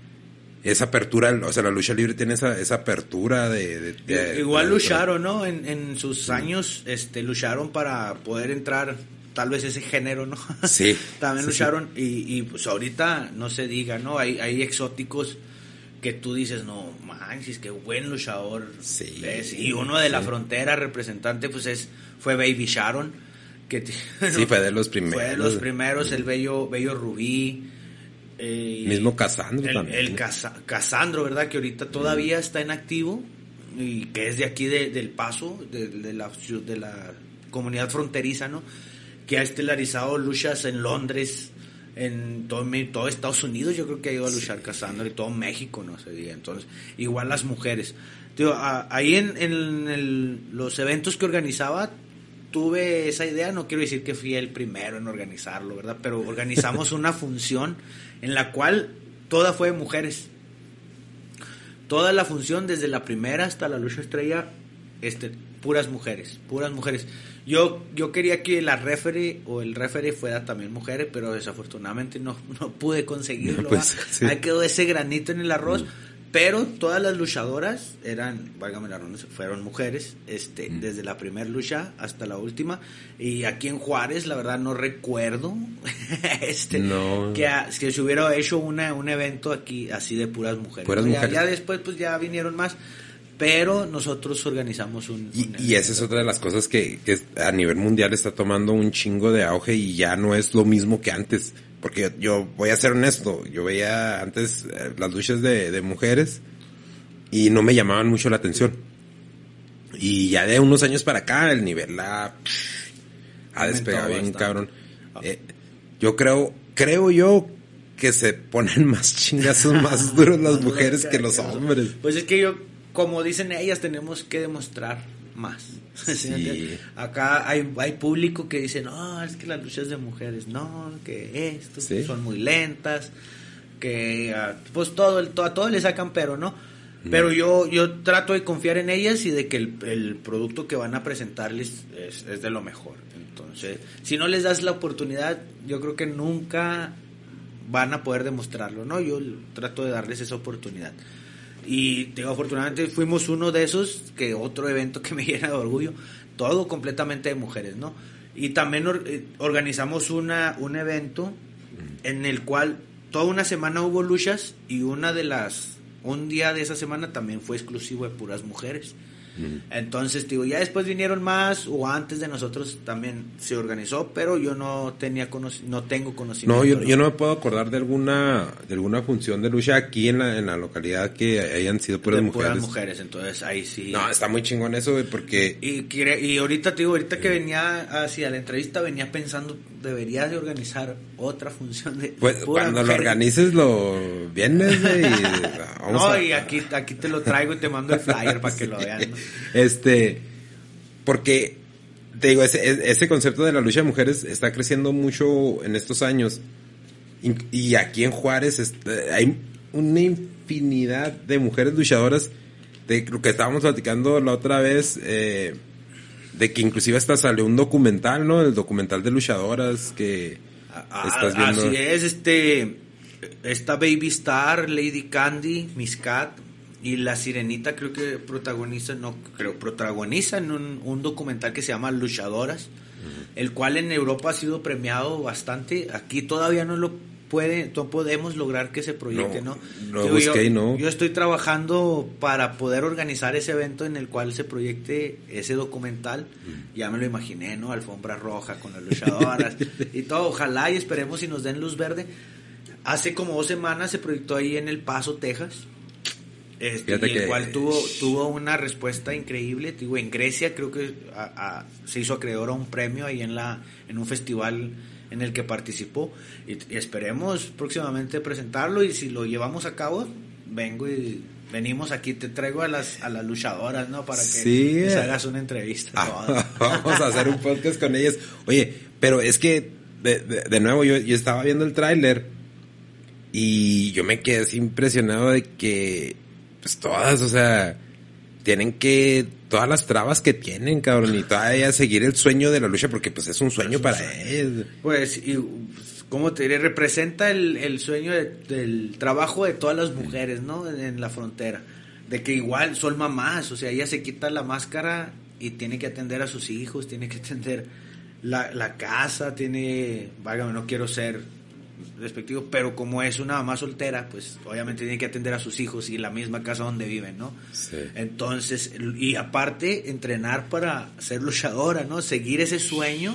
esa apertura, o sea, la lucha libre tiene esa esa apertura de... de, de igual de lucharon, ¿no? En, en sus años este lucharon para poder entrar tal vez ese género, ¿no? Sí. También sí, lucharon, sí. Y, y pues ahorita no se diga, ¿no? Hay, hay exóticos que tú dices, no manches, qué buen luchador sí, es. Y uno de sí. la frontera representante pues es fue Baby Sharon, que t- sí fue de los primeros fue de los primeros sí. El bello bello Rubí, eh, mismo Casandro, el, también el Casa- Casandro, verdad, que ahorita todavía mm. está en activo y que es de aquí de, del Paso, de, de la de la comunidad fronteriza, ¿no? Que ha estelarizado luchas en Londres, en todo, todo Estados Unidos, yo creo que ha ido a luchar sí. Casandro, y todo México, no sé, entonces igual las mujeres. Tío, a, ahí en, en el, los eventos que organizaba tuve esa idea, no quiero decir que fui el primero en organizarlo, ¿verdad? Pero organizamos una función en la cual toda fue de mujeres. Toda la función, desde la primera hasta la lucha estrella, este, puras mujeres, puras mujeres. Yo yo quería que la referee o el referee fuera también mujeres, pero desafortunadamente no, no pude conseguirlo. No, pues, sí. Ahí quedó ese granito en el arroz, mm. pero todas las luchadoras eran, válgame la ronda, fueron mujeres, este, mm. desde la primera lucha hasta la última. Y aquí en Juárez, la verdad, no recuerdo este no. que, a, que se hubiera hecho una un evento aquí así de puras mujeres. Puras mujeres. Ya, ya después pues ya vinieron más. Pero nosotros organizamos un... Y, un y esa es otra de las cosas que, que a nivel mundial está tomando un chingo de auge y ya no es lo mismo que antes. Porque yo, yo voy a ser honesto, yo veía antes eh, las luchas de, de mujeres y no me llamaban mucho la atención. Y ya de unos años para acá el nivel la, pff, ha despegado bien, cabrón. Eh, yo creo, creo yo... que se ponen más chingazos, más duros las mujeres que los hombres. Pues es que yo... como dicen ellas, tenemos que demostrar más. Sí. Acá hay hay público que dice, no, es que las luchas de mujeres, no, que esto, sí. son muy lentas, que pues todo, el, todo a todo le sacan pero, ¿no? Mm. Pero yo yo trato de confiar en ellas y de que el, el producto que van a presentarles es, es de lo mejor. Entonces, si no les das la oportunidad, yo creo que nunca van a poder demostrarlo, ¿no? Yo trato de darles esa oportunidad. Y digo, afortunadamente fuimos uno de esos, que otro evento que me llena de orgullo, todo completamente de mujeres, ¿no? Y también or, eh, organizamos una un evento en el cual toda una semana hubo luchas y una de las un día de esa semana también fue exclusivo de puras mujeres. Uh-huh. Entonces, digo, ya después vinieron más, o antes de nosotros también se organizó, pero yo no tenía conoc- no tengo conocimiento. No, yo, yo no me puedo acordar de alguna de alguna función de lucha aquí en la en la localidad que hayan sido puras de mujeres. Puras mujeres, entonces ahí sí. No, está muy chingón eso, güey, porque y y ahorita te digo, ahorita que venía hacia la entrevista venía pensando, deberías de organizar otra función de pues cuando mujer. Lo organices lo vienes y vamos no, a... y aquí aquí te lo traigo y te mando el flyer para que sí. Lo vean, ¿no? Este, porque te digo, ese, ese concepto de la lucha de mujeres está creciendo mucho en estos años, y, y aquí en Juárez este, hay una infinidad de mujeres luchadoras, de lo que estábamos platicando la otra vez, eh, de que inclusive hasta salió un documental, ¿no? El documental de luchadoras que a, estás viendo. Así es, este, esta Baby Star, Lady Candy, Miss Cat y la Sirenita creo que protagoniza, no creo, protagonizan un, un documental que se llama Luchadoras, uh-huh. El cual en Europa ha sido premiado bastante. Aquí todavía no lo puede, no podemos lograr que se proyecte, ¿no? ¿no? Lo yo, busqué y no. Yo estoy trabajando para poder organizar ese evento en el cual se proyecte ese documental. Uh-huh. Ya me lo imaginé, ¿no? Alfombra roja con las luchadoras y todo. Ojalá y esperemos si nos den luz verde. Hace como dos semanas se proyectó ahí en El Paso, Texas. Este, y el que... cual tuvo tuvo una respuesta increíble. Digo, en Grecia creo que a, a, se hizo acreedor a un premio ahí en la en un festival en el que participó, y, y esperemos próximamente presentarlo, y si lo llevamos a cabo vengo y venimos aquí, te traigo a las a las luchadoras, ¿no? Para que sí. Les hagas una entrevista, ¿no? Vamos a hacer un podcast con ellas. Oye, pero es que de, de, de nuevo yo, yo estaba viendo el tráiler y yo me quedé impresionado de que pues todas, o sea, tienen que, todas las trabas que tienen, cabrón, y todavía seguir el sueño de la lucha, porque pues es un sueño, es un para sueño. Ellos. Pues, y, ¿cómo te diré? Representa el, el sueño de, del trabajo de todas las mujeres, ¿no? En, en la frontera, de que igual son mamás, o sea, ellas se quitan la máscara y tienen que atender a sus hijos, tienen que atender la, la casa, tiene, válgame, no quiero ser... respectivo, pero como es una mamá soltera, pues obviamente tiene que atender a sus hijos y la misma casa donde viven, ¿no? Sí. Entonces, y aparte entrenar para ser luchadora, ¿no? Seguir ese sueño,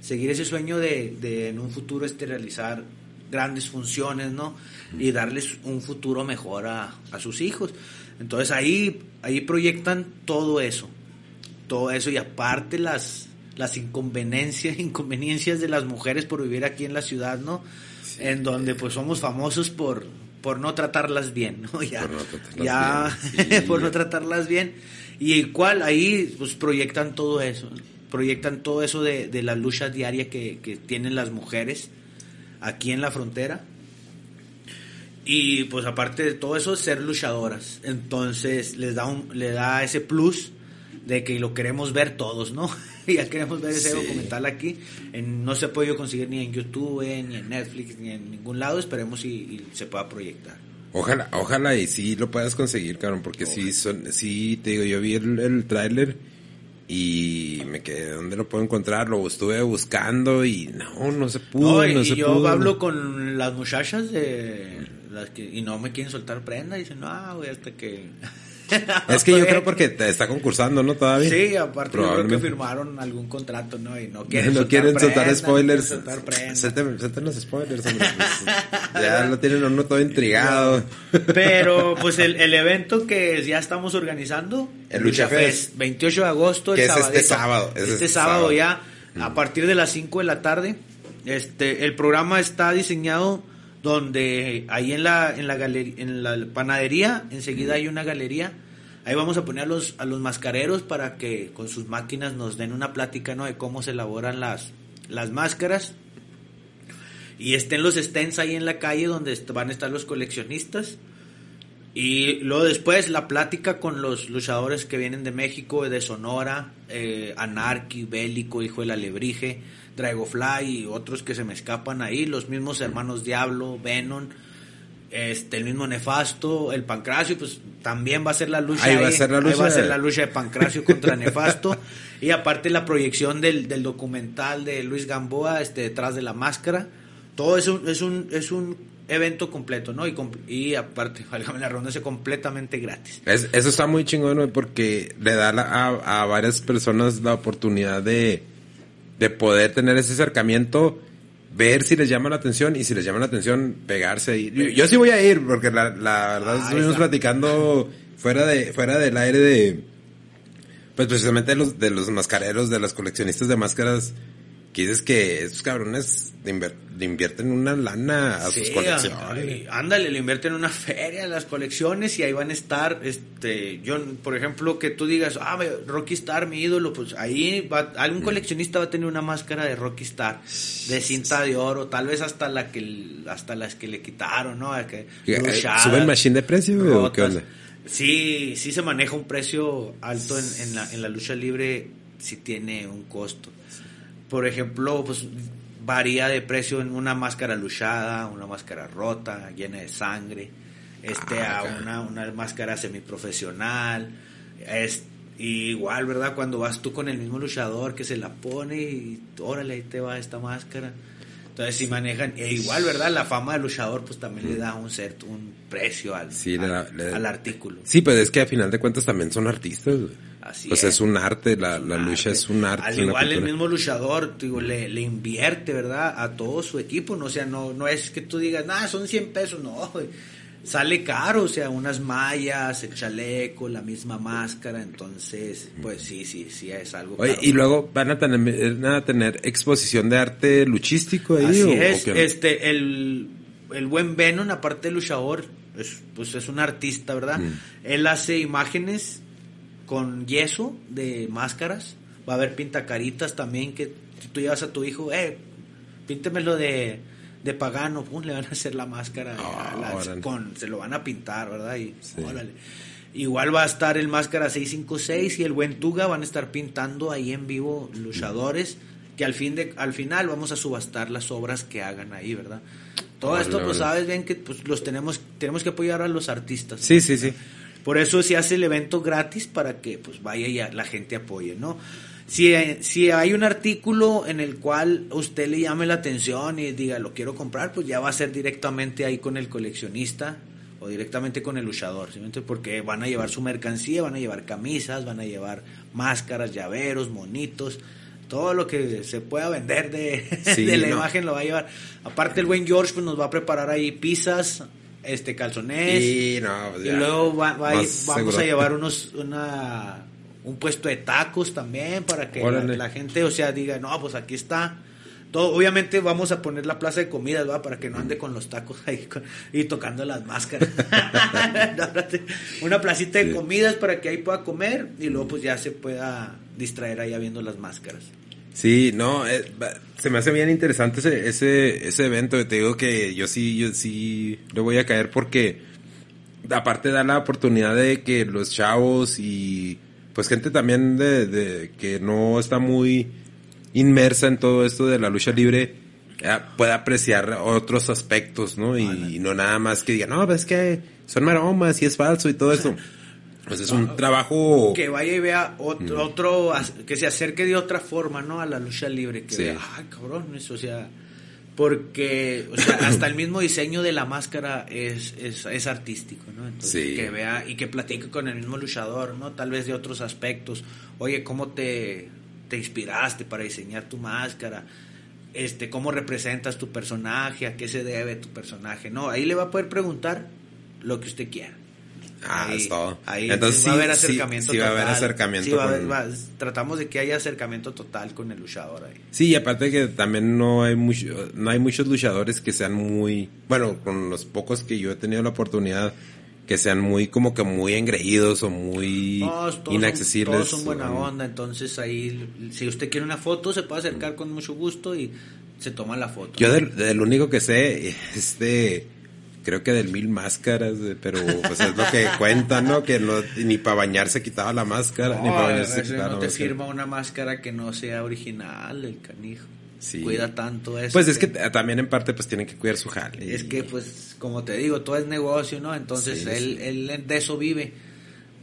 seguir ese sueño de, de en un futuro este realizar grandes funciones, ¿no? Y darles un futuro mejor a, a sus hijos. Entonces ahí ahí proyectan todo eso, todo eso, y aparte las las inconveniencias, inconveniencias de las mujeres por vivir aquí en la ciudad, ¿no? Sí, en donde pues somos famosos por por no tratarlas bien, ¿no? Ya, por no tratarlas ya, bien. Sí. Por no tratarlas bien. Y igual ahí pues proyectan todo eso, proyectan todo eso de, de la lucha diaria que, que tienen las mujeres aquí en la frontera. Y pues aparte de todo eso, ser luchadoras. Entonces les da un, le da ese plus de que lo queremos ver todos, ¿no? Ya queremos ver ese sí. Documental aquí. En, no se ha podido conseguir ni en YouTube, eh, ni en Netflix, ni en ningún lado. Esperemos y, y se pueda proyectar. Ojalá, ojalá y sí lo puedas conseguir, cabrón, porque ojalá. sí, son, sí, te digo, yo vi el, el tráiler y me quedé, ¿dónde lo puedo encontrar? Lo estuve buscando y no, no se pudo, no, y, no se y yo pudo. Hablo con las muchachas de, las que, y no me quieren soltar prenda, y dicen, no, güey, hasta que... Es que yo creo porque te está concursando, ¿no? Todavía. Sí, aparte yo creo que firmaron algún contrato, ¿no? Y no quieren, no soltar, quieren soltar prenda, spoilers. No quieren soltar suelten, suelten los spoilers. Ya lo tienen uno todo intrigado. Pero pues el, el evento que ya estamos organizando, el Lucha Fest, veintiocho de agosto, el es este sábado. Es este, este sábado, sábado ya, mm. a partir de las cinco de la tarde. Este, el programa está diseñado donde ahí en la en la galería, en la panadería, enseguida hay una galería. Ahí vamos a poner a los a los mascareros para que con sus máquinas nos den una plática, ¿no? De cómo se elaboran las las máscaras. Y estén los stands ahí en la calle donde van a estar los coleccionistas. Y luego después la plática con los luchadores que vienen de México, de Sonora, eh, Anarqui, Bélico, Hijo del Alebrije, Dragonfly y otros que se me escapan ahí, los mismos hermanos Diablo, Venom, este, el mismo Nefasto, el Pancracio, pues también va a ser la lucha. Ahí va a ser la lucha, va a ser la lucha de Pancracio contra Nefasto. Y aparte la proyección del, del documental de Luis Gamboa, este, Detrás de la Máscara. Todo eso es un, es un evento completo, ¿no? Y, compl- y aparte, válgame la ronda, es completamente gratis. Es, eso está muy chingón, ¿no? Porque le da la, a, a varias personas la oportunidad de, de poder tener ese acercamiento, ver si les llama la atención y si les llama la atención, pegarse. Y, yo, yo sí voy a ir, porque la, la verdad ah, estuvimos platicando fuera de fuera del aire de, pues precisamente de los, de los mascareros, de los coleccionistas de máscaras, que dices que esos cabrones le invierten una lana a sí, sus colecciones. Ándale, le invierten una feria a las colecciones y ahí van a estar, este, yo, por ejemplo, que tú digas, ah, Rocky Star, mi ídolo, pues ahí va, algún coleccionista va a tener una máscara de Rocky Star, de Cinta de Oro, tal vez hasta la que, hasta las que le quitaron, ¿no? Que sube el machine de precio, ¿o qué onda? Sí, sí se maneja un precio alto en, en la, en la lucha libre, sí tiene un costo. Por ejemplo, pues varía de precio en una máscara luchada, una máscara rota, llena de sangre, este, ah, okay. a una, una máscara semiprofesional, es igual, ¿verdad? Cuando vas tú con el mismo luchador que se la pone y órale, ahí te va esta máscara. Entonces si manejan, e igual, ¿verdad? La fama del luchador pues también mm. le da un cierto, un precio al, sí, al, le da, le da. al artículo. Sí, pero es que a final de cuentas también son artistas, así pues es. es un arte, la, la lucha arte. es un arte. Al igual el mismo luchador, digo, le, le invierte, ¿verdad? A todo su equipo, ¿no? O sea, no, no es que tú digas, nah, son cien pesos, no, güey. Sale caro, o sea, unas mallas, el chaleco, la misma máscara, entonces, pues sí, sí, sí, es algo Oye, caro. Y luego van a tener, van a tener exposición de arte luchístico ahí. Así o, es, ¿o este, el, el buen Venom, aparte de luchador, es, pues es un artista, ¿verdad? Mm. Él hace imágenes con yeso de máscaras, va a haber pintacaritas también, que tú llevas a tu hijo, eh, píntemelo de... de pagano, pum, le van a hacer la máscara, oh, la, con, se lo van a pintar, ¿verdad? Y sí. órale. Igual va a estar el Máscara seis cinco seis y el buen Tuga van a estar pintando ahí en vivo luchadores que al fin de al final vamos a subastar las obras que hagan ahí, ¿verdad? Todo vale, esto, pues vale. sabes bien que pues los tenemos tenemos que apoyar a los artistas. Sí, ¿no? sí, sí. Por eso se hace el evento gratis para que pues vaya y la gente apoye, ¿no? Si, si hay un artículo en el cual usted le llame la atención y diga lo quiero comprar, pues ya va a ser directamente ahí con el coleccionista o directamente con el luchador, ¿sí? Porque van a llevar su mercancía, van a llevar camisas, van a llevar máscaras, llaveros, monitos, todo lo que se pueda vender de, sí, de la no. imagen lo va a llevar. Aparte el buen George pues nos va a preparar ahí pizzas, este calzones y, no, pues y luego va, va ir, vamos a llevar unos una un puesto de tacos también para que la, la gente, o sea, diga, no, pues aquí está. Todo, obviamente vamos a poner la plaza de comidas, ¿va? Para que no ande con los tacos ahí con, y tocando las máscaras. Una placita de comidas para que ahí pueda comer y luego pues ya se pueda distraer allá viendo las máscaras. Sí, no, eh, se me hace bien interesante ese, ese, ese evento. Te digo que yo sí, yo sí le voy a caer porque aparte da la oportunidad de que los chavos y pues gente también de, de que no está muy inmersa en todo esto de la lucha libre eh, puede apreciar otros aspectos, ¿no? Y, y no nada más que diga, no, es que son maromas y es falso y todo eso. Pues es un trabajo... Que vaya y vea otro, otro que se acerque de otra forma, ¿no? A la lucha libre, que sí. vea, ah, cabrón, eso, o sea... Porque, o sea, hasta el mismo diseño de la máscara es es, es artístico, ¿no? Entonces, sí. que vea y que platique con el mismo luchador, ¿no? Tal vez de otros aspectos. Oye, ¿cómo te, te inspiraste para diseñar tu máscara? Este, ¿cómo representas tu personaje? ¿A qué se debe tu personaje? No, ahí le va a poder preguntar lo que usted quiera. Ah, ahí, es todo. Ahí Entonces, sí, va a haber acercamiento sí, total. Sí va a haber acercamiento. Sí va a haber, va, tratamos de que haya acercamiento total con el luchador ahí. Sí, y aparte que también no hay mucho, no hay muchos luchadores que sean muy... Bueno, con los pocos que yo he tenido la oportunidad, que sean muy como que muy engreídos o muy todos, todos inaccesibles. Son, todos son buena onda, entonces ahí... Si usted quiere una foto, se puede acercar con mucho gusto y se toma la foto. Yo ¿no? del, del único que sé, este... creo que del Mil Máscaras, pero pues es lo que cuentan, ¿no? Que no, ni para bañarse quitaba la máscara, no, ni para bañarse quitaba no la te máscara. Firma una máscara que no sea original, el canijo. Sí. Cuida tanto eso. Pues es que, que también en parte pues tienen que cuidar su jale. Es que pues como te digo, todo es negocio, ¿no? Entonces sí, él, sí. él de eso vive.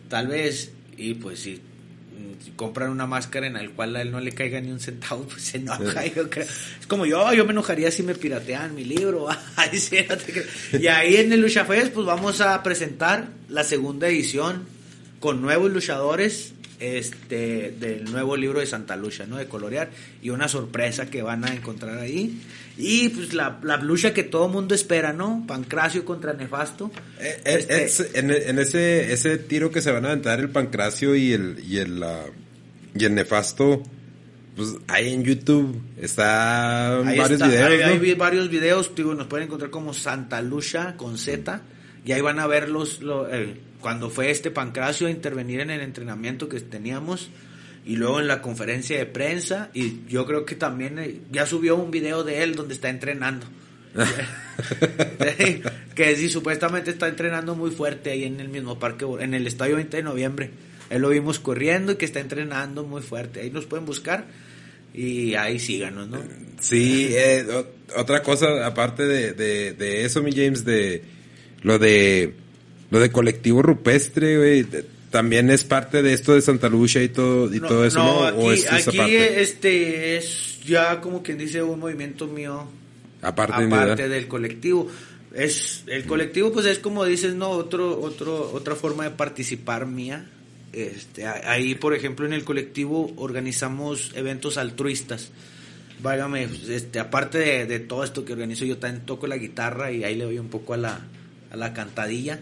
Tal vez, y pues si sí, compran una máscara en la cual a él no le caiga ni un centavo, pues se enoja. Sí. Yo creo. Es como yo, yo me enojaría si me piratean mi libro. Y ahí en el Lucha Fest, pues vamos a presentar la segunda edición con nuevos luchadores este del nuevo libro de Santa Lucha, ¿no? De colorear, y una sorpresa que van a encontrar ahí. Y pues la, la lucha que todo mundo espera, ¿no? Pancracio contra Nefasto. Eh, este, es, en, en ese ese tiro que se van a aventar el Pancracio y el y el uh, y el Nefasto, pues ahí en YouTube están ahí varios está, videos. Ahí, ¿no? Hay varios videos, digo, nos pueden encontrar como Santa Lucha con Z, y ahí van a ver los, los eh, cuando fue este Pancracio a intervenir en el entrenamiento que teníamos. Y luego en la conferencia de prensa, y yo creo que también ya subió un video de él donde está entrenando. Sí, que sí, supuestamente está entrenando muy fuerte ahí en el mismo parque, en el estadio veinte de noviembre. Él lo vimos corriendo y que está entrenando muy fuerte. Ahí nos pueden buscar y ahí síganos, ¿no? Sí, eh, otra cosa aparte de, de, de eso, mi James, de lo de, lo de colectivo rupestre, güey. También es parte de esto de Santa Lucha y todo y no, todo eso, ¿no? Aquí, ¿o es aquí este es ya como quien dice un movimiento mío aparte, aparte del colectivo. Es el colectivo, pues es como dices, no, otro otro otra forma de participar mía. Este ahí, por ejemplo, en el colectivo organizamos eventos altruistas. Váyame, este aparte de, de todo esto que organizo, yo también toco la guitarra y ahí le doy un poco a la a la cantadilla.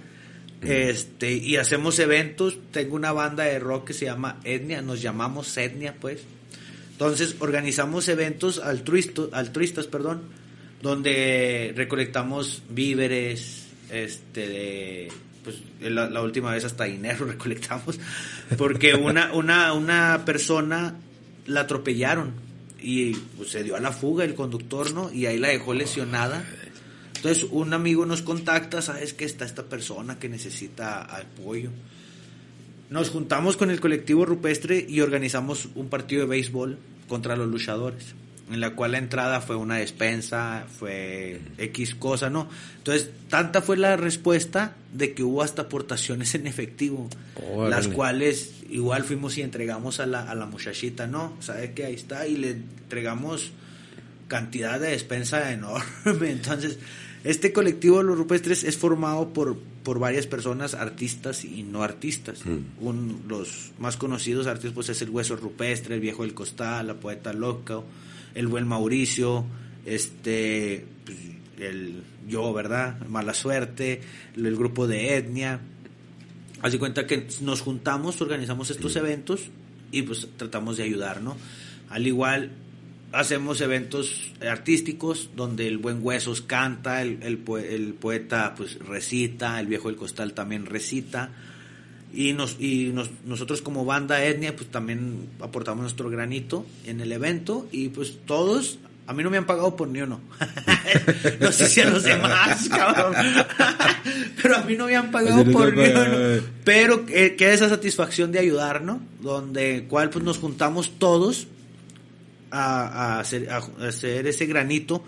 Este, y hacemos eventos. Tengo una banda de rock que se llama Etnia, nos llamamos Etnia, pues. Entonces organizamos eventos altruistas, altruistas, perdón, donde recolectamos víveres, este, de, pues la, la última vez hasta dinero recolectamos, porque una una una persona la atropellaron y pues, se dio a la fuga el conductor, ¿no? Y ahí la dejó lesionada. Entonces un amigo nos contacta, sabes que está esta persona que necesita apoyo. Nos juntamos con el colectivo rupestre y organizamos un partido de béisbol contra los luchadores, en la cual la entrada fue una despensa, fue X cosa, ¿no? Entonces tanta fue la respuesta de que hubo hasta aportaciones en efectivo, oh, las vale. cuales igual fuimos y entregamos a la, a la muchachita, ¿no? Sabes que ahí está, y le entregamos cantidad de despensa enorme. Entonces este colectivo de los rupestres es formado por, por varias personas, artistas y no artistas. Mm. Un, los más conocidos artistas pues es el Hueso Rupestre, el Viejo del Costal, la Poeta Loca, el Buen Mauricio, este pues, el yo, ¿verdad? Mala Suerte, el, el grupo de Etnia. Así cuenta que nos juntamos, organizamos estos mm. eventos y pues tratamos de ayudar, ¿no? Al igual hacemos eventos artísticos donde el Buen Huesos canta, el, el, el poeta pues recita, el Viejo del Costal también recita, y nos y nos, nosotros como banda Etnia pues también aportamos nuestro granito en el evento, y pues todos, a mí no me han pagado por ni uno. No sé si a los demás, cabrón. Pero a mí no me han pagado por ni uno. Pero eh, queda esa satisfacción de ayudar, ¿no? Donde cual pues nos juntamos todos A, a, hacer, a hacer ese granito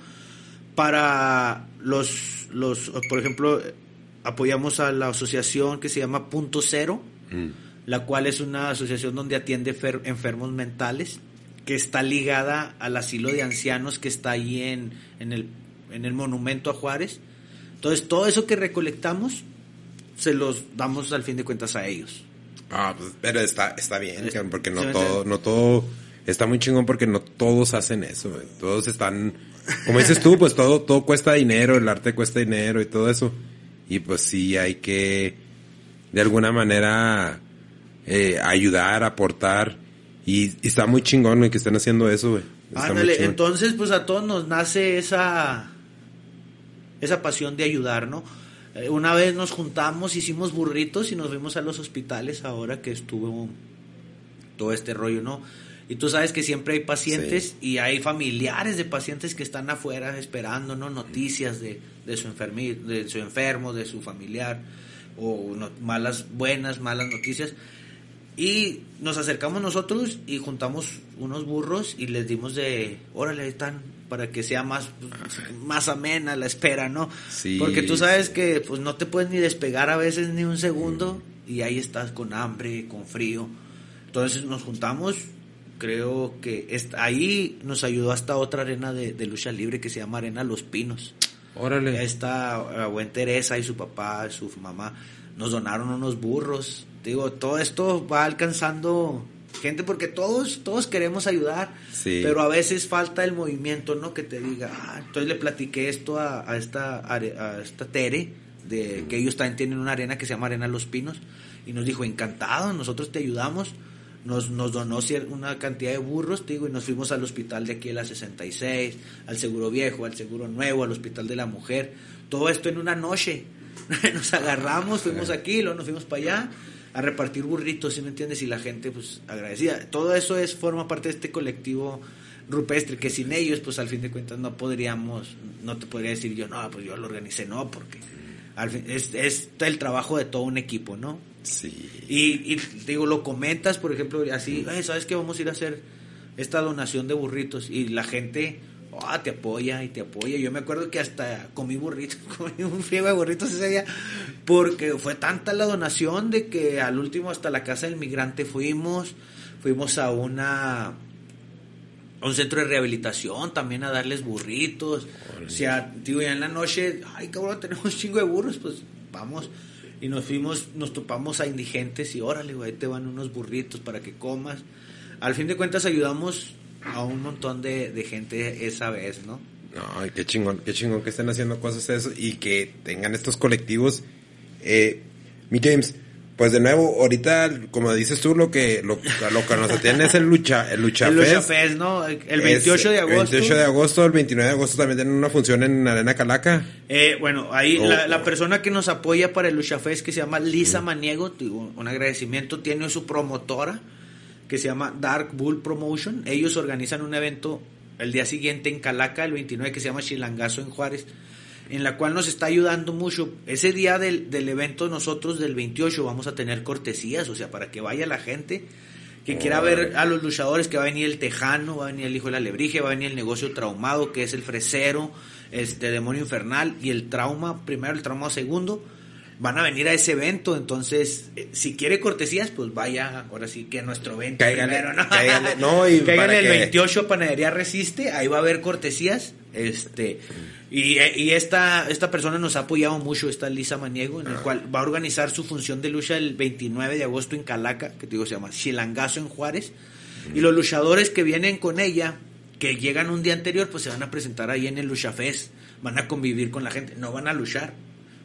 para los los por ejemplo apoyamos a la asociación que se llama Punto Cero, mm. la cual es una asociación donde atiende fer, enfermos mentales, que está ligada al asilo de ancianos que está ahí en, en el en el monumento a Juárez. Entonces todo eso que recolectamos se los damos al fin de cuentas a ellos. Ah, pues, pero está está bien, porque no todo no todo está muy chingón, porque no todos hacen eso, wey. Todos están, como dices tú, pues todo todo cuesta dinero, el arte cuesta dinero y todo eso. Y pues sí hay que, de alguna manera, eh, ayudar, aportar. Y, y está muy chingón, güey, que estén haciendo eso, güey. Ándale, entonces pues a todos nos nace esa, esa pasión de ayudar, ¿no? Eh, una vez nos juntamos, hicimos burritos y nos fuimos a los hospitales ahora que estuvo todo este rollo, ¿no? Y tú sabes que siempre hay pacientes, sí, y hay familiares de pacientes que están afuera esperando, ¿no?, noticias de, de, su enfermi, de su enfermo, de su familiar, o no, malas, buenas, malas noticias. Y nos acercamos nosotros y juntamos unos burros y les dimos de, órale, ahí están, para que sea más, más amena la espera, ¿no? Sí, porque tú sabes que pues no te puedes ni despegar a veces ni un segundo, mm, y ahí estás con hambre, con frío. Entonces nos juntamos, creo que está, ahí nos ayudó hasta otra arena de, de lucha libre que se llama Arena Los Pinos. Órale. Ahí está buen Teresa y su papá, su mamá, nos donaron unos burros. Digo, todo esto va alcanzando gente porque todos todos queremos ayudar, sí, pero a veces falta el movimiento, ¿no? Que te diga, ah, entonces le platiqué esto a, a, esta, a esta Tere, de que ellos también tienen una arena que se llama Arena Los Pinos, y nos dijo, encantado, nosotros te ayudamos, nos nos donó una cantidad de burros, digo, y nos fuimos al hospital de aquí de la sesenta y seis, al Seguro Viejo, al Seguro Nuevo, al Hospital de la Mujer, todo esto en una noche, nos agarramos, fuimos aquí, luego nos fuimos para allá, a repartir burritos, ¿sí me entiendes? Y la gente, pues, agradecida. Todo eso es forma parte de este colectivo rupestre, que sin ellos, pues, al fin de cuentas, no podríamos, no te podría decir yo, no, pues, yo lo organicé, no, porque al fin, es, es el trabajo de todo un equipo, ¿no? Sí. Y, y digo, lo comentas, por ejemplo, así, ¿sabes qué? Vamos a ir a hacer esta donación de burritos, y la gente... ah, oh, te apoya y te apoya. Yo me acuerdo que hasta comí burritos, comí un friego de burritos ese día, porque fue tanta la donación de que al último hasta la casa del migrante fuimos, fuimos a una a un centro de rehabilitación también a darles burritos. Joder. O sea, digo, ya en la noche, ay cabrón, tenemos un chingo de burros, pues vamos, y nos fuimos, nos topamos a indigentes y órale, güey, te van unos burritos para que comas. Al fin de cuentas ayudamos a un montón de, de gente esa vez, ¿no? Ay, qué chingón, qué chingón que estén haciendo cosas eso y que tengan estos colectivos. Eh, mi James, pues de nuevo, ahorita, como dices tú, lo que lo, lo que nos atiende es el Lucha, el Lucha el Fest. Lucha Fest, ¿no? El veintiocho de agosto. El veintiocho de agosto, el veintinueve de agosto también tienen una función en Arena Calaca. Eh, bueno, ahí oh, la, oh. la persona que nos apoya para el Lucha Fest, que se llama Lisa mm. Maniego, un agradecimiento, tiene su promotora, que se llama Dark Bull Promotion. Ellos organizan un evento el día siguiente en Calaca, el veintinueve, que se llama Chilangazo en Juárez, en la cual nos está ayudando mucho. Ese día del, del evento nosotros del veintiocho vamos a tener cortesías, o sea, para que vaya la gente que oh, quiera ver a los luchadores, que va a venir el Tejano, va a venir el Hijo de la Alebrije, va a venir el Negocio Traumado, que es el Fresero, este Demonio Infernal y el Trauma primero, el Trauma segundo. Van a venir a ese evento, entonces, eh, si quiere cortesías, pues vaya, ahora sí que nuestro evento cáigale, primero, ¿no? Cáigale, no, y cáigale el que... veintiocho, Panadería Resiste, ahí va a haber cortesías, este, y, y esta, esta persona nos ha apoyado mucho, esta Lisa Maniego, en el ah. cual va a organizar su función de lucha el veintinueve de agosto en Calaca, que te digo, se llama Chilangazo en Juárez, mm. y los luchadores que vienen con ella, que llegan un día anterior, pues se van a presentar ahí en el Lucha Fest, van a convivir con la gente, no van a luchar,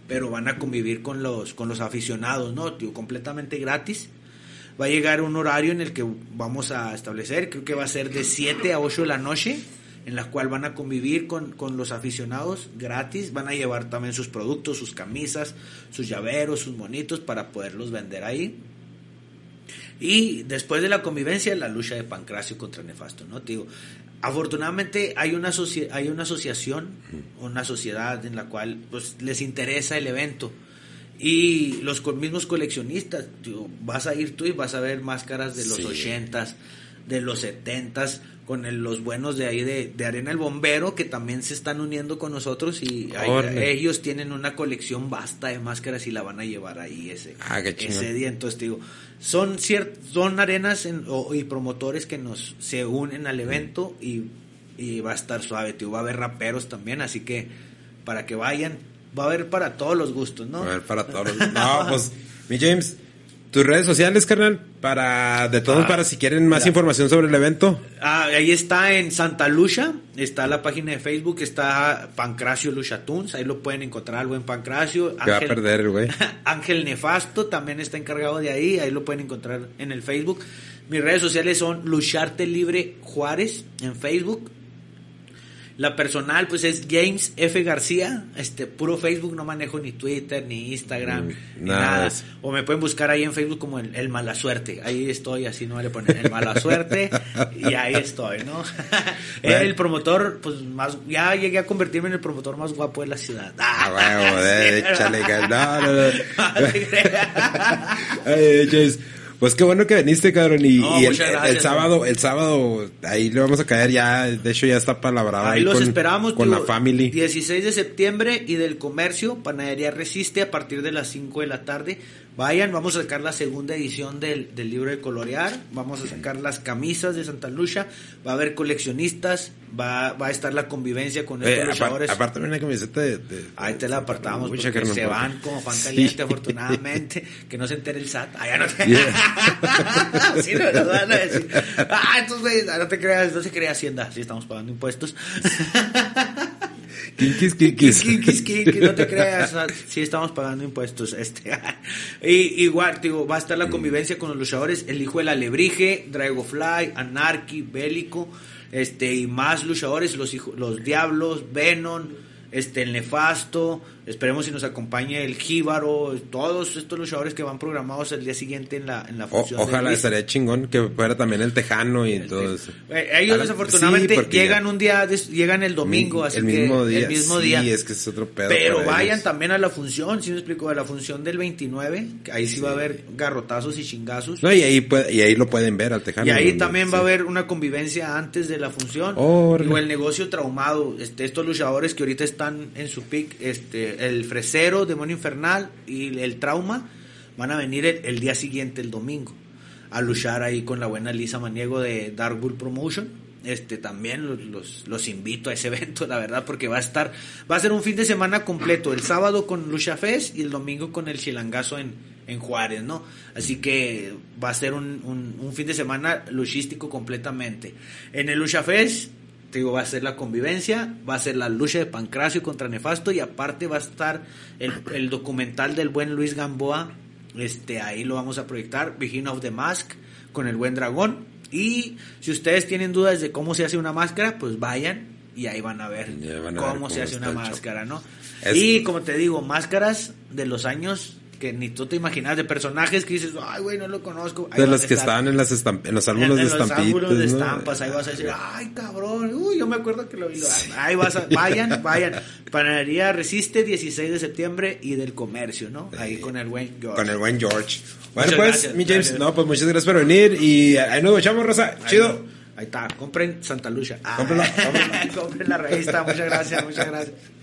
pero van a convivir con los con los aficionados, ¿no, tío? Completamente gratis. Va a llegar un horario en el que vamos a establecer, creo que va a ser de siete a ocho de la noche, en la cual van a convivir con, con los aficionados gratis. Van a llevar también sus productos, sus camisas, sus llaveros, sus monitos, para poderlos vender ahí. Y después de la convivencia, la lucha de Pancracio contra Nefasto, ¿no, tío? Afortunadamente hay una asoci- hay una asociación, una sociedad en la cual pues les interesa el evento, y los co- mismos coleccionistas, tío, vas a ir tú y vas a ver máscaras de los ochentas, sí, de los setentas, con el, los buenos de ahí de, de Arena el Bombero, que también se están uniendo con nosotros, y hay, ellos tienen una colección vasta de máscaras y la van a llevar ahí ese, ah, ese día. Entonces digo, son ciert, son arenas en, o, y promotores que nos se unen al evento, y, y va a estar suave, tío. Va a haber raperos también, así que para que vayan, va a haber para todos los gustos, ¿no? Va a haber para todos los gustos. No, pues, mi James, tus redes sociales, carnal, para de todos, ah, para si quieren más ya. información sobre el evento. Ah, ahí está en Santa Lucha, está la página de Facebook, está Pancracio Lucha Tunes, ahí lo pueden encontrar al buen Pancracio. Ángel, va a perder el güey. Ángel Nefasto también está encargado de ahí, ahí lo pueden encontrar en el Facebook. Mis redes sociales son Lucharte Libre Juárez en Facebook. La personal, pues, es James F. García. Este, puro Facebook, no manejo ni Twitter, ni Instagram, mm, ni nada. nada. O me pueden buscar ahí en Facebook como el, el Malasuerte. Ahí estoy, así no le ponen el Malasuerte. Y ahí estoy, ¿no? Era el promotor, pues, más... Ya llegué a convertirme en el promotor más guapo de la ciudad. Ah, bueno, de, échale, no, no, no. Ay, James... Pues qué bueno que viniste, cabrón, y, no, y el, gracias, el sábado, güey. el sábado, ahí le vamos a caer ya, de hecho ya está palabrado. Ahí, ahí los con, esperamos, con tío, la family. dieciséis de septiembre y del comercio, Panadería Resiste, a partir de las cinco de la tarde. Vayan, vamos a sacar la segunda edición del, del libro de colorear, vamos a sacar las camisas de Santa Lucha, va a haber coleccionistas, va, va a estar la convivencia con estos eh, luchadores. Aparte una camiseta de, de... Ahí te la apartamos, porque se puede. Van como pan caliente, sí. Afortunadamente, que no se entere el S A T. Ah, ya no te... Yeah. Sí, no nos van a decir. Ah, entonces, no te creas, no se crea Hacienda, sí estamos pagando impuestos. Kinkis, kinkis. Kinkis, kinkis, no te creas. Sí, estamos pagando impuestos. este y Igual, digo, va a estar la convivencia con los luchadores. El hijo del Alebrije, Dragonfly, Anarchy, Bélico, este y más luchadores. Los hijos, los Diablos, Venom, este, el Nefasto. Esperemos si nos acompañe el Jíbaro. Todos estos luchadores que van programados el día siguiente en la, en la función. O, ojalá, estaría chingón que fuera también el Tejano y el todo eso. Eh, ellos ahora, desafortunadamente sí, llegan ya, un día, des, llegan el domingo, mi, así el que mismo día, el mismo sí, día. Sí, es que es otro pedo. Pero vayan ellos también a la función, si ¿sí me explico? A la función del veintinueve, que ahí sí, sí va a haber garrotazos y chingazos. No, y ahí puede, y ahí lo pueden ver al Tejano. Y ahí donde, también sí. va a haber una convivencia antes de la función. Oh, o el negocio traumado. Este, estos luchadores que ahorita están en su pick, este el Fresero, Demonio Infernal y el Trauma van a venir el, el día siguiente, el domingo, a luchar ahí con la buena Lisa Maniego de Dark Bull Promotion. Este, también los, los, los invito a ese evento, la verdad, porque va a estar, va a ser un fin de semana completo, el sábado con Lucha Fest y el domingo con el Chilangazo en, en Juárez, ¿no? Así que va a ser un, un, un fin de semana luchístico completamente. En el Lucha Fest, te digo, va a ser la convivencia, va a ser la lucha de Pancracio contra Nefasto y aparte va a estar el, el documental del buen Luis Gamboa. Este, ahí lo vamos a proyectar, Beginning of the Mask, con el buen Dragón. Y si ustedes tienen dudas de cómo se hace una máscara, pues vayan y ahí van a ver, van a cómo, ver cómo se hace una máscara, ¿no? Es... Y como te digo, máscaras de los años que ni tú te imaginas, de personajes que dices, ay, güey, no lo conozco. Ahí de los que están en, las estamp- en los árboles de estampitas. En los árboles de estampas, ahí vas a decir, ay, cabrón, uy, yo me acuerdo que lo vi. Sí. Ahí vas a, vayan, vayan. Panadería Resiste, dieciséis de septiembre y del comercio, ¿no? Ahí sí, con el buen George. Con el buen George. Bueno, muchas pues, gracias, mi James, gracias. No, pues muchas gracias por venir y ahí nos echamos, raza. Ahí chido. No. Ahí está, compren Santa Lucha. Ah. Cómprenla, cómprenla. Compren la revista, muchas gracias, muchas gracias.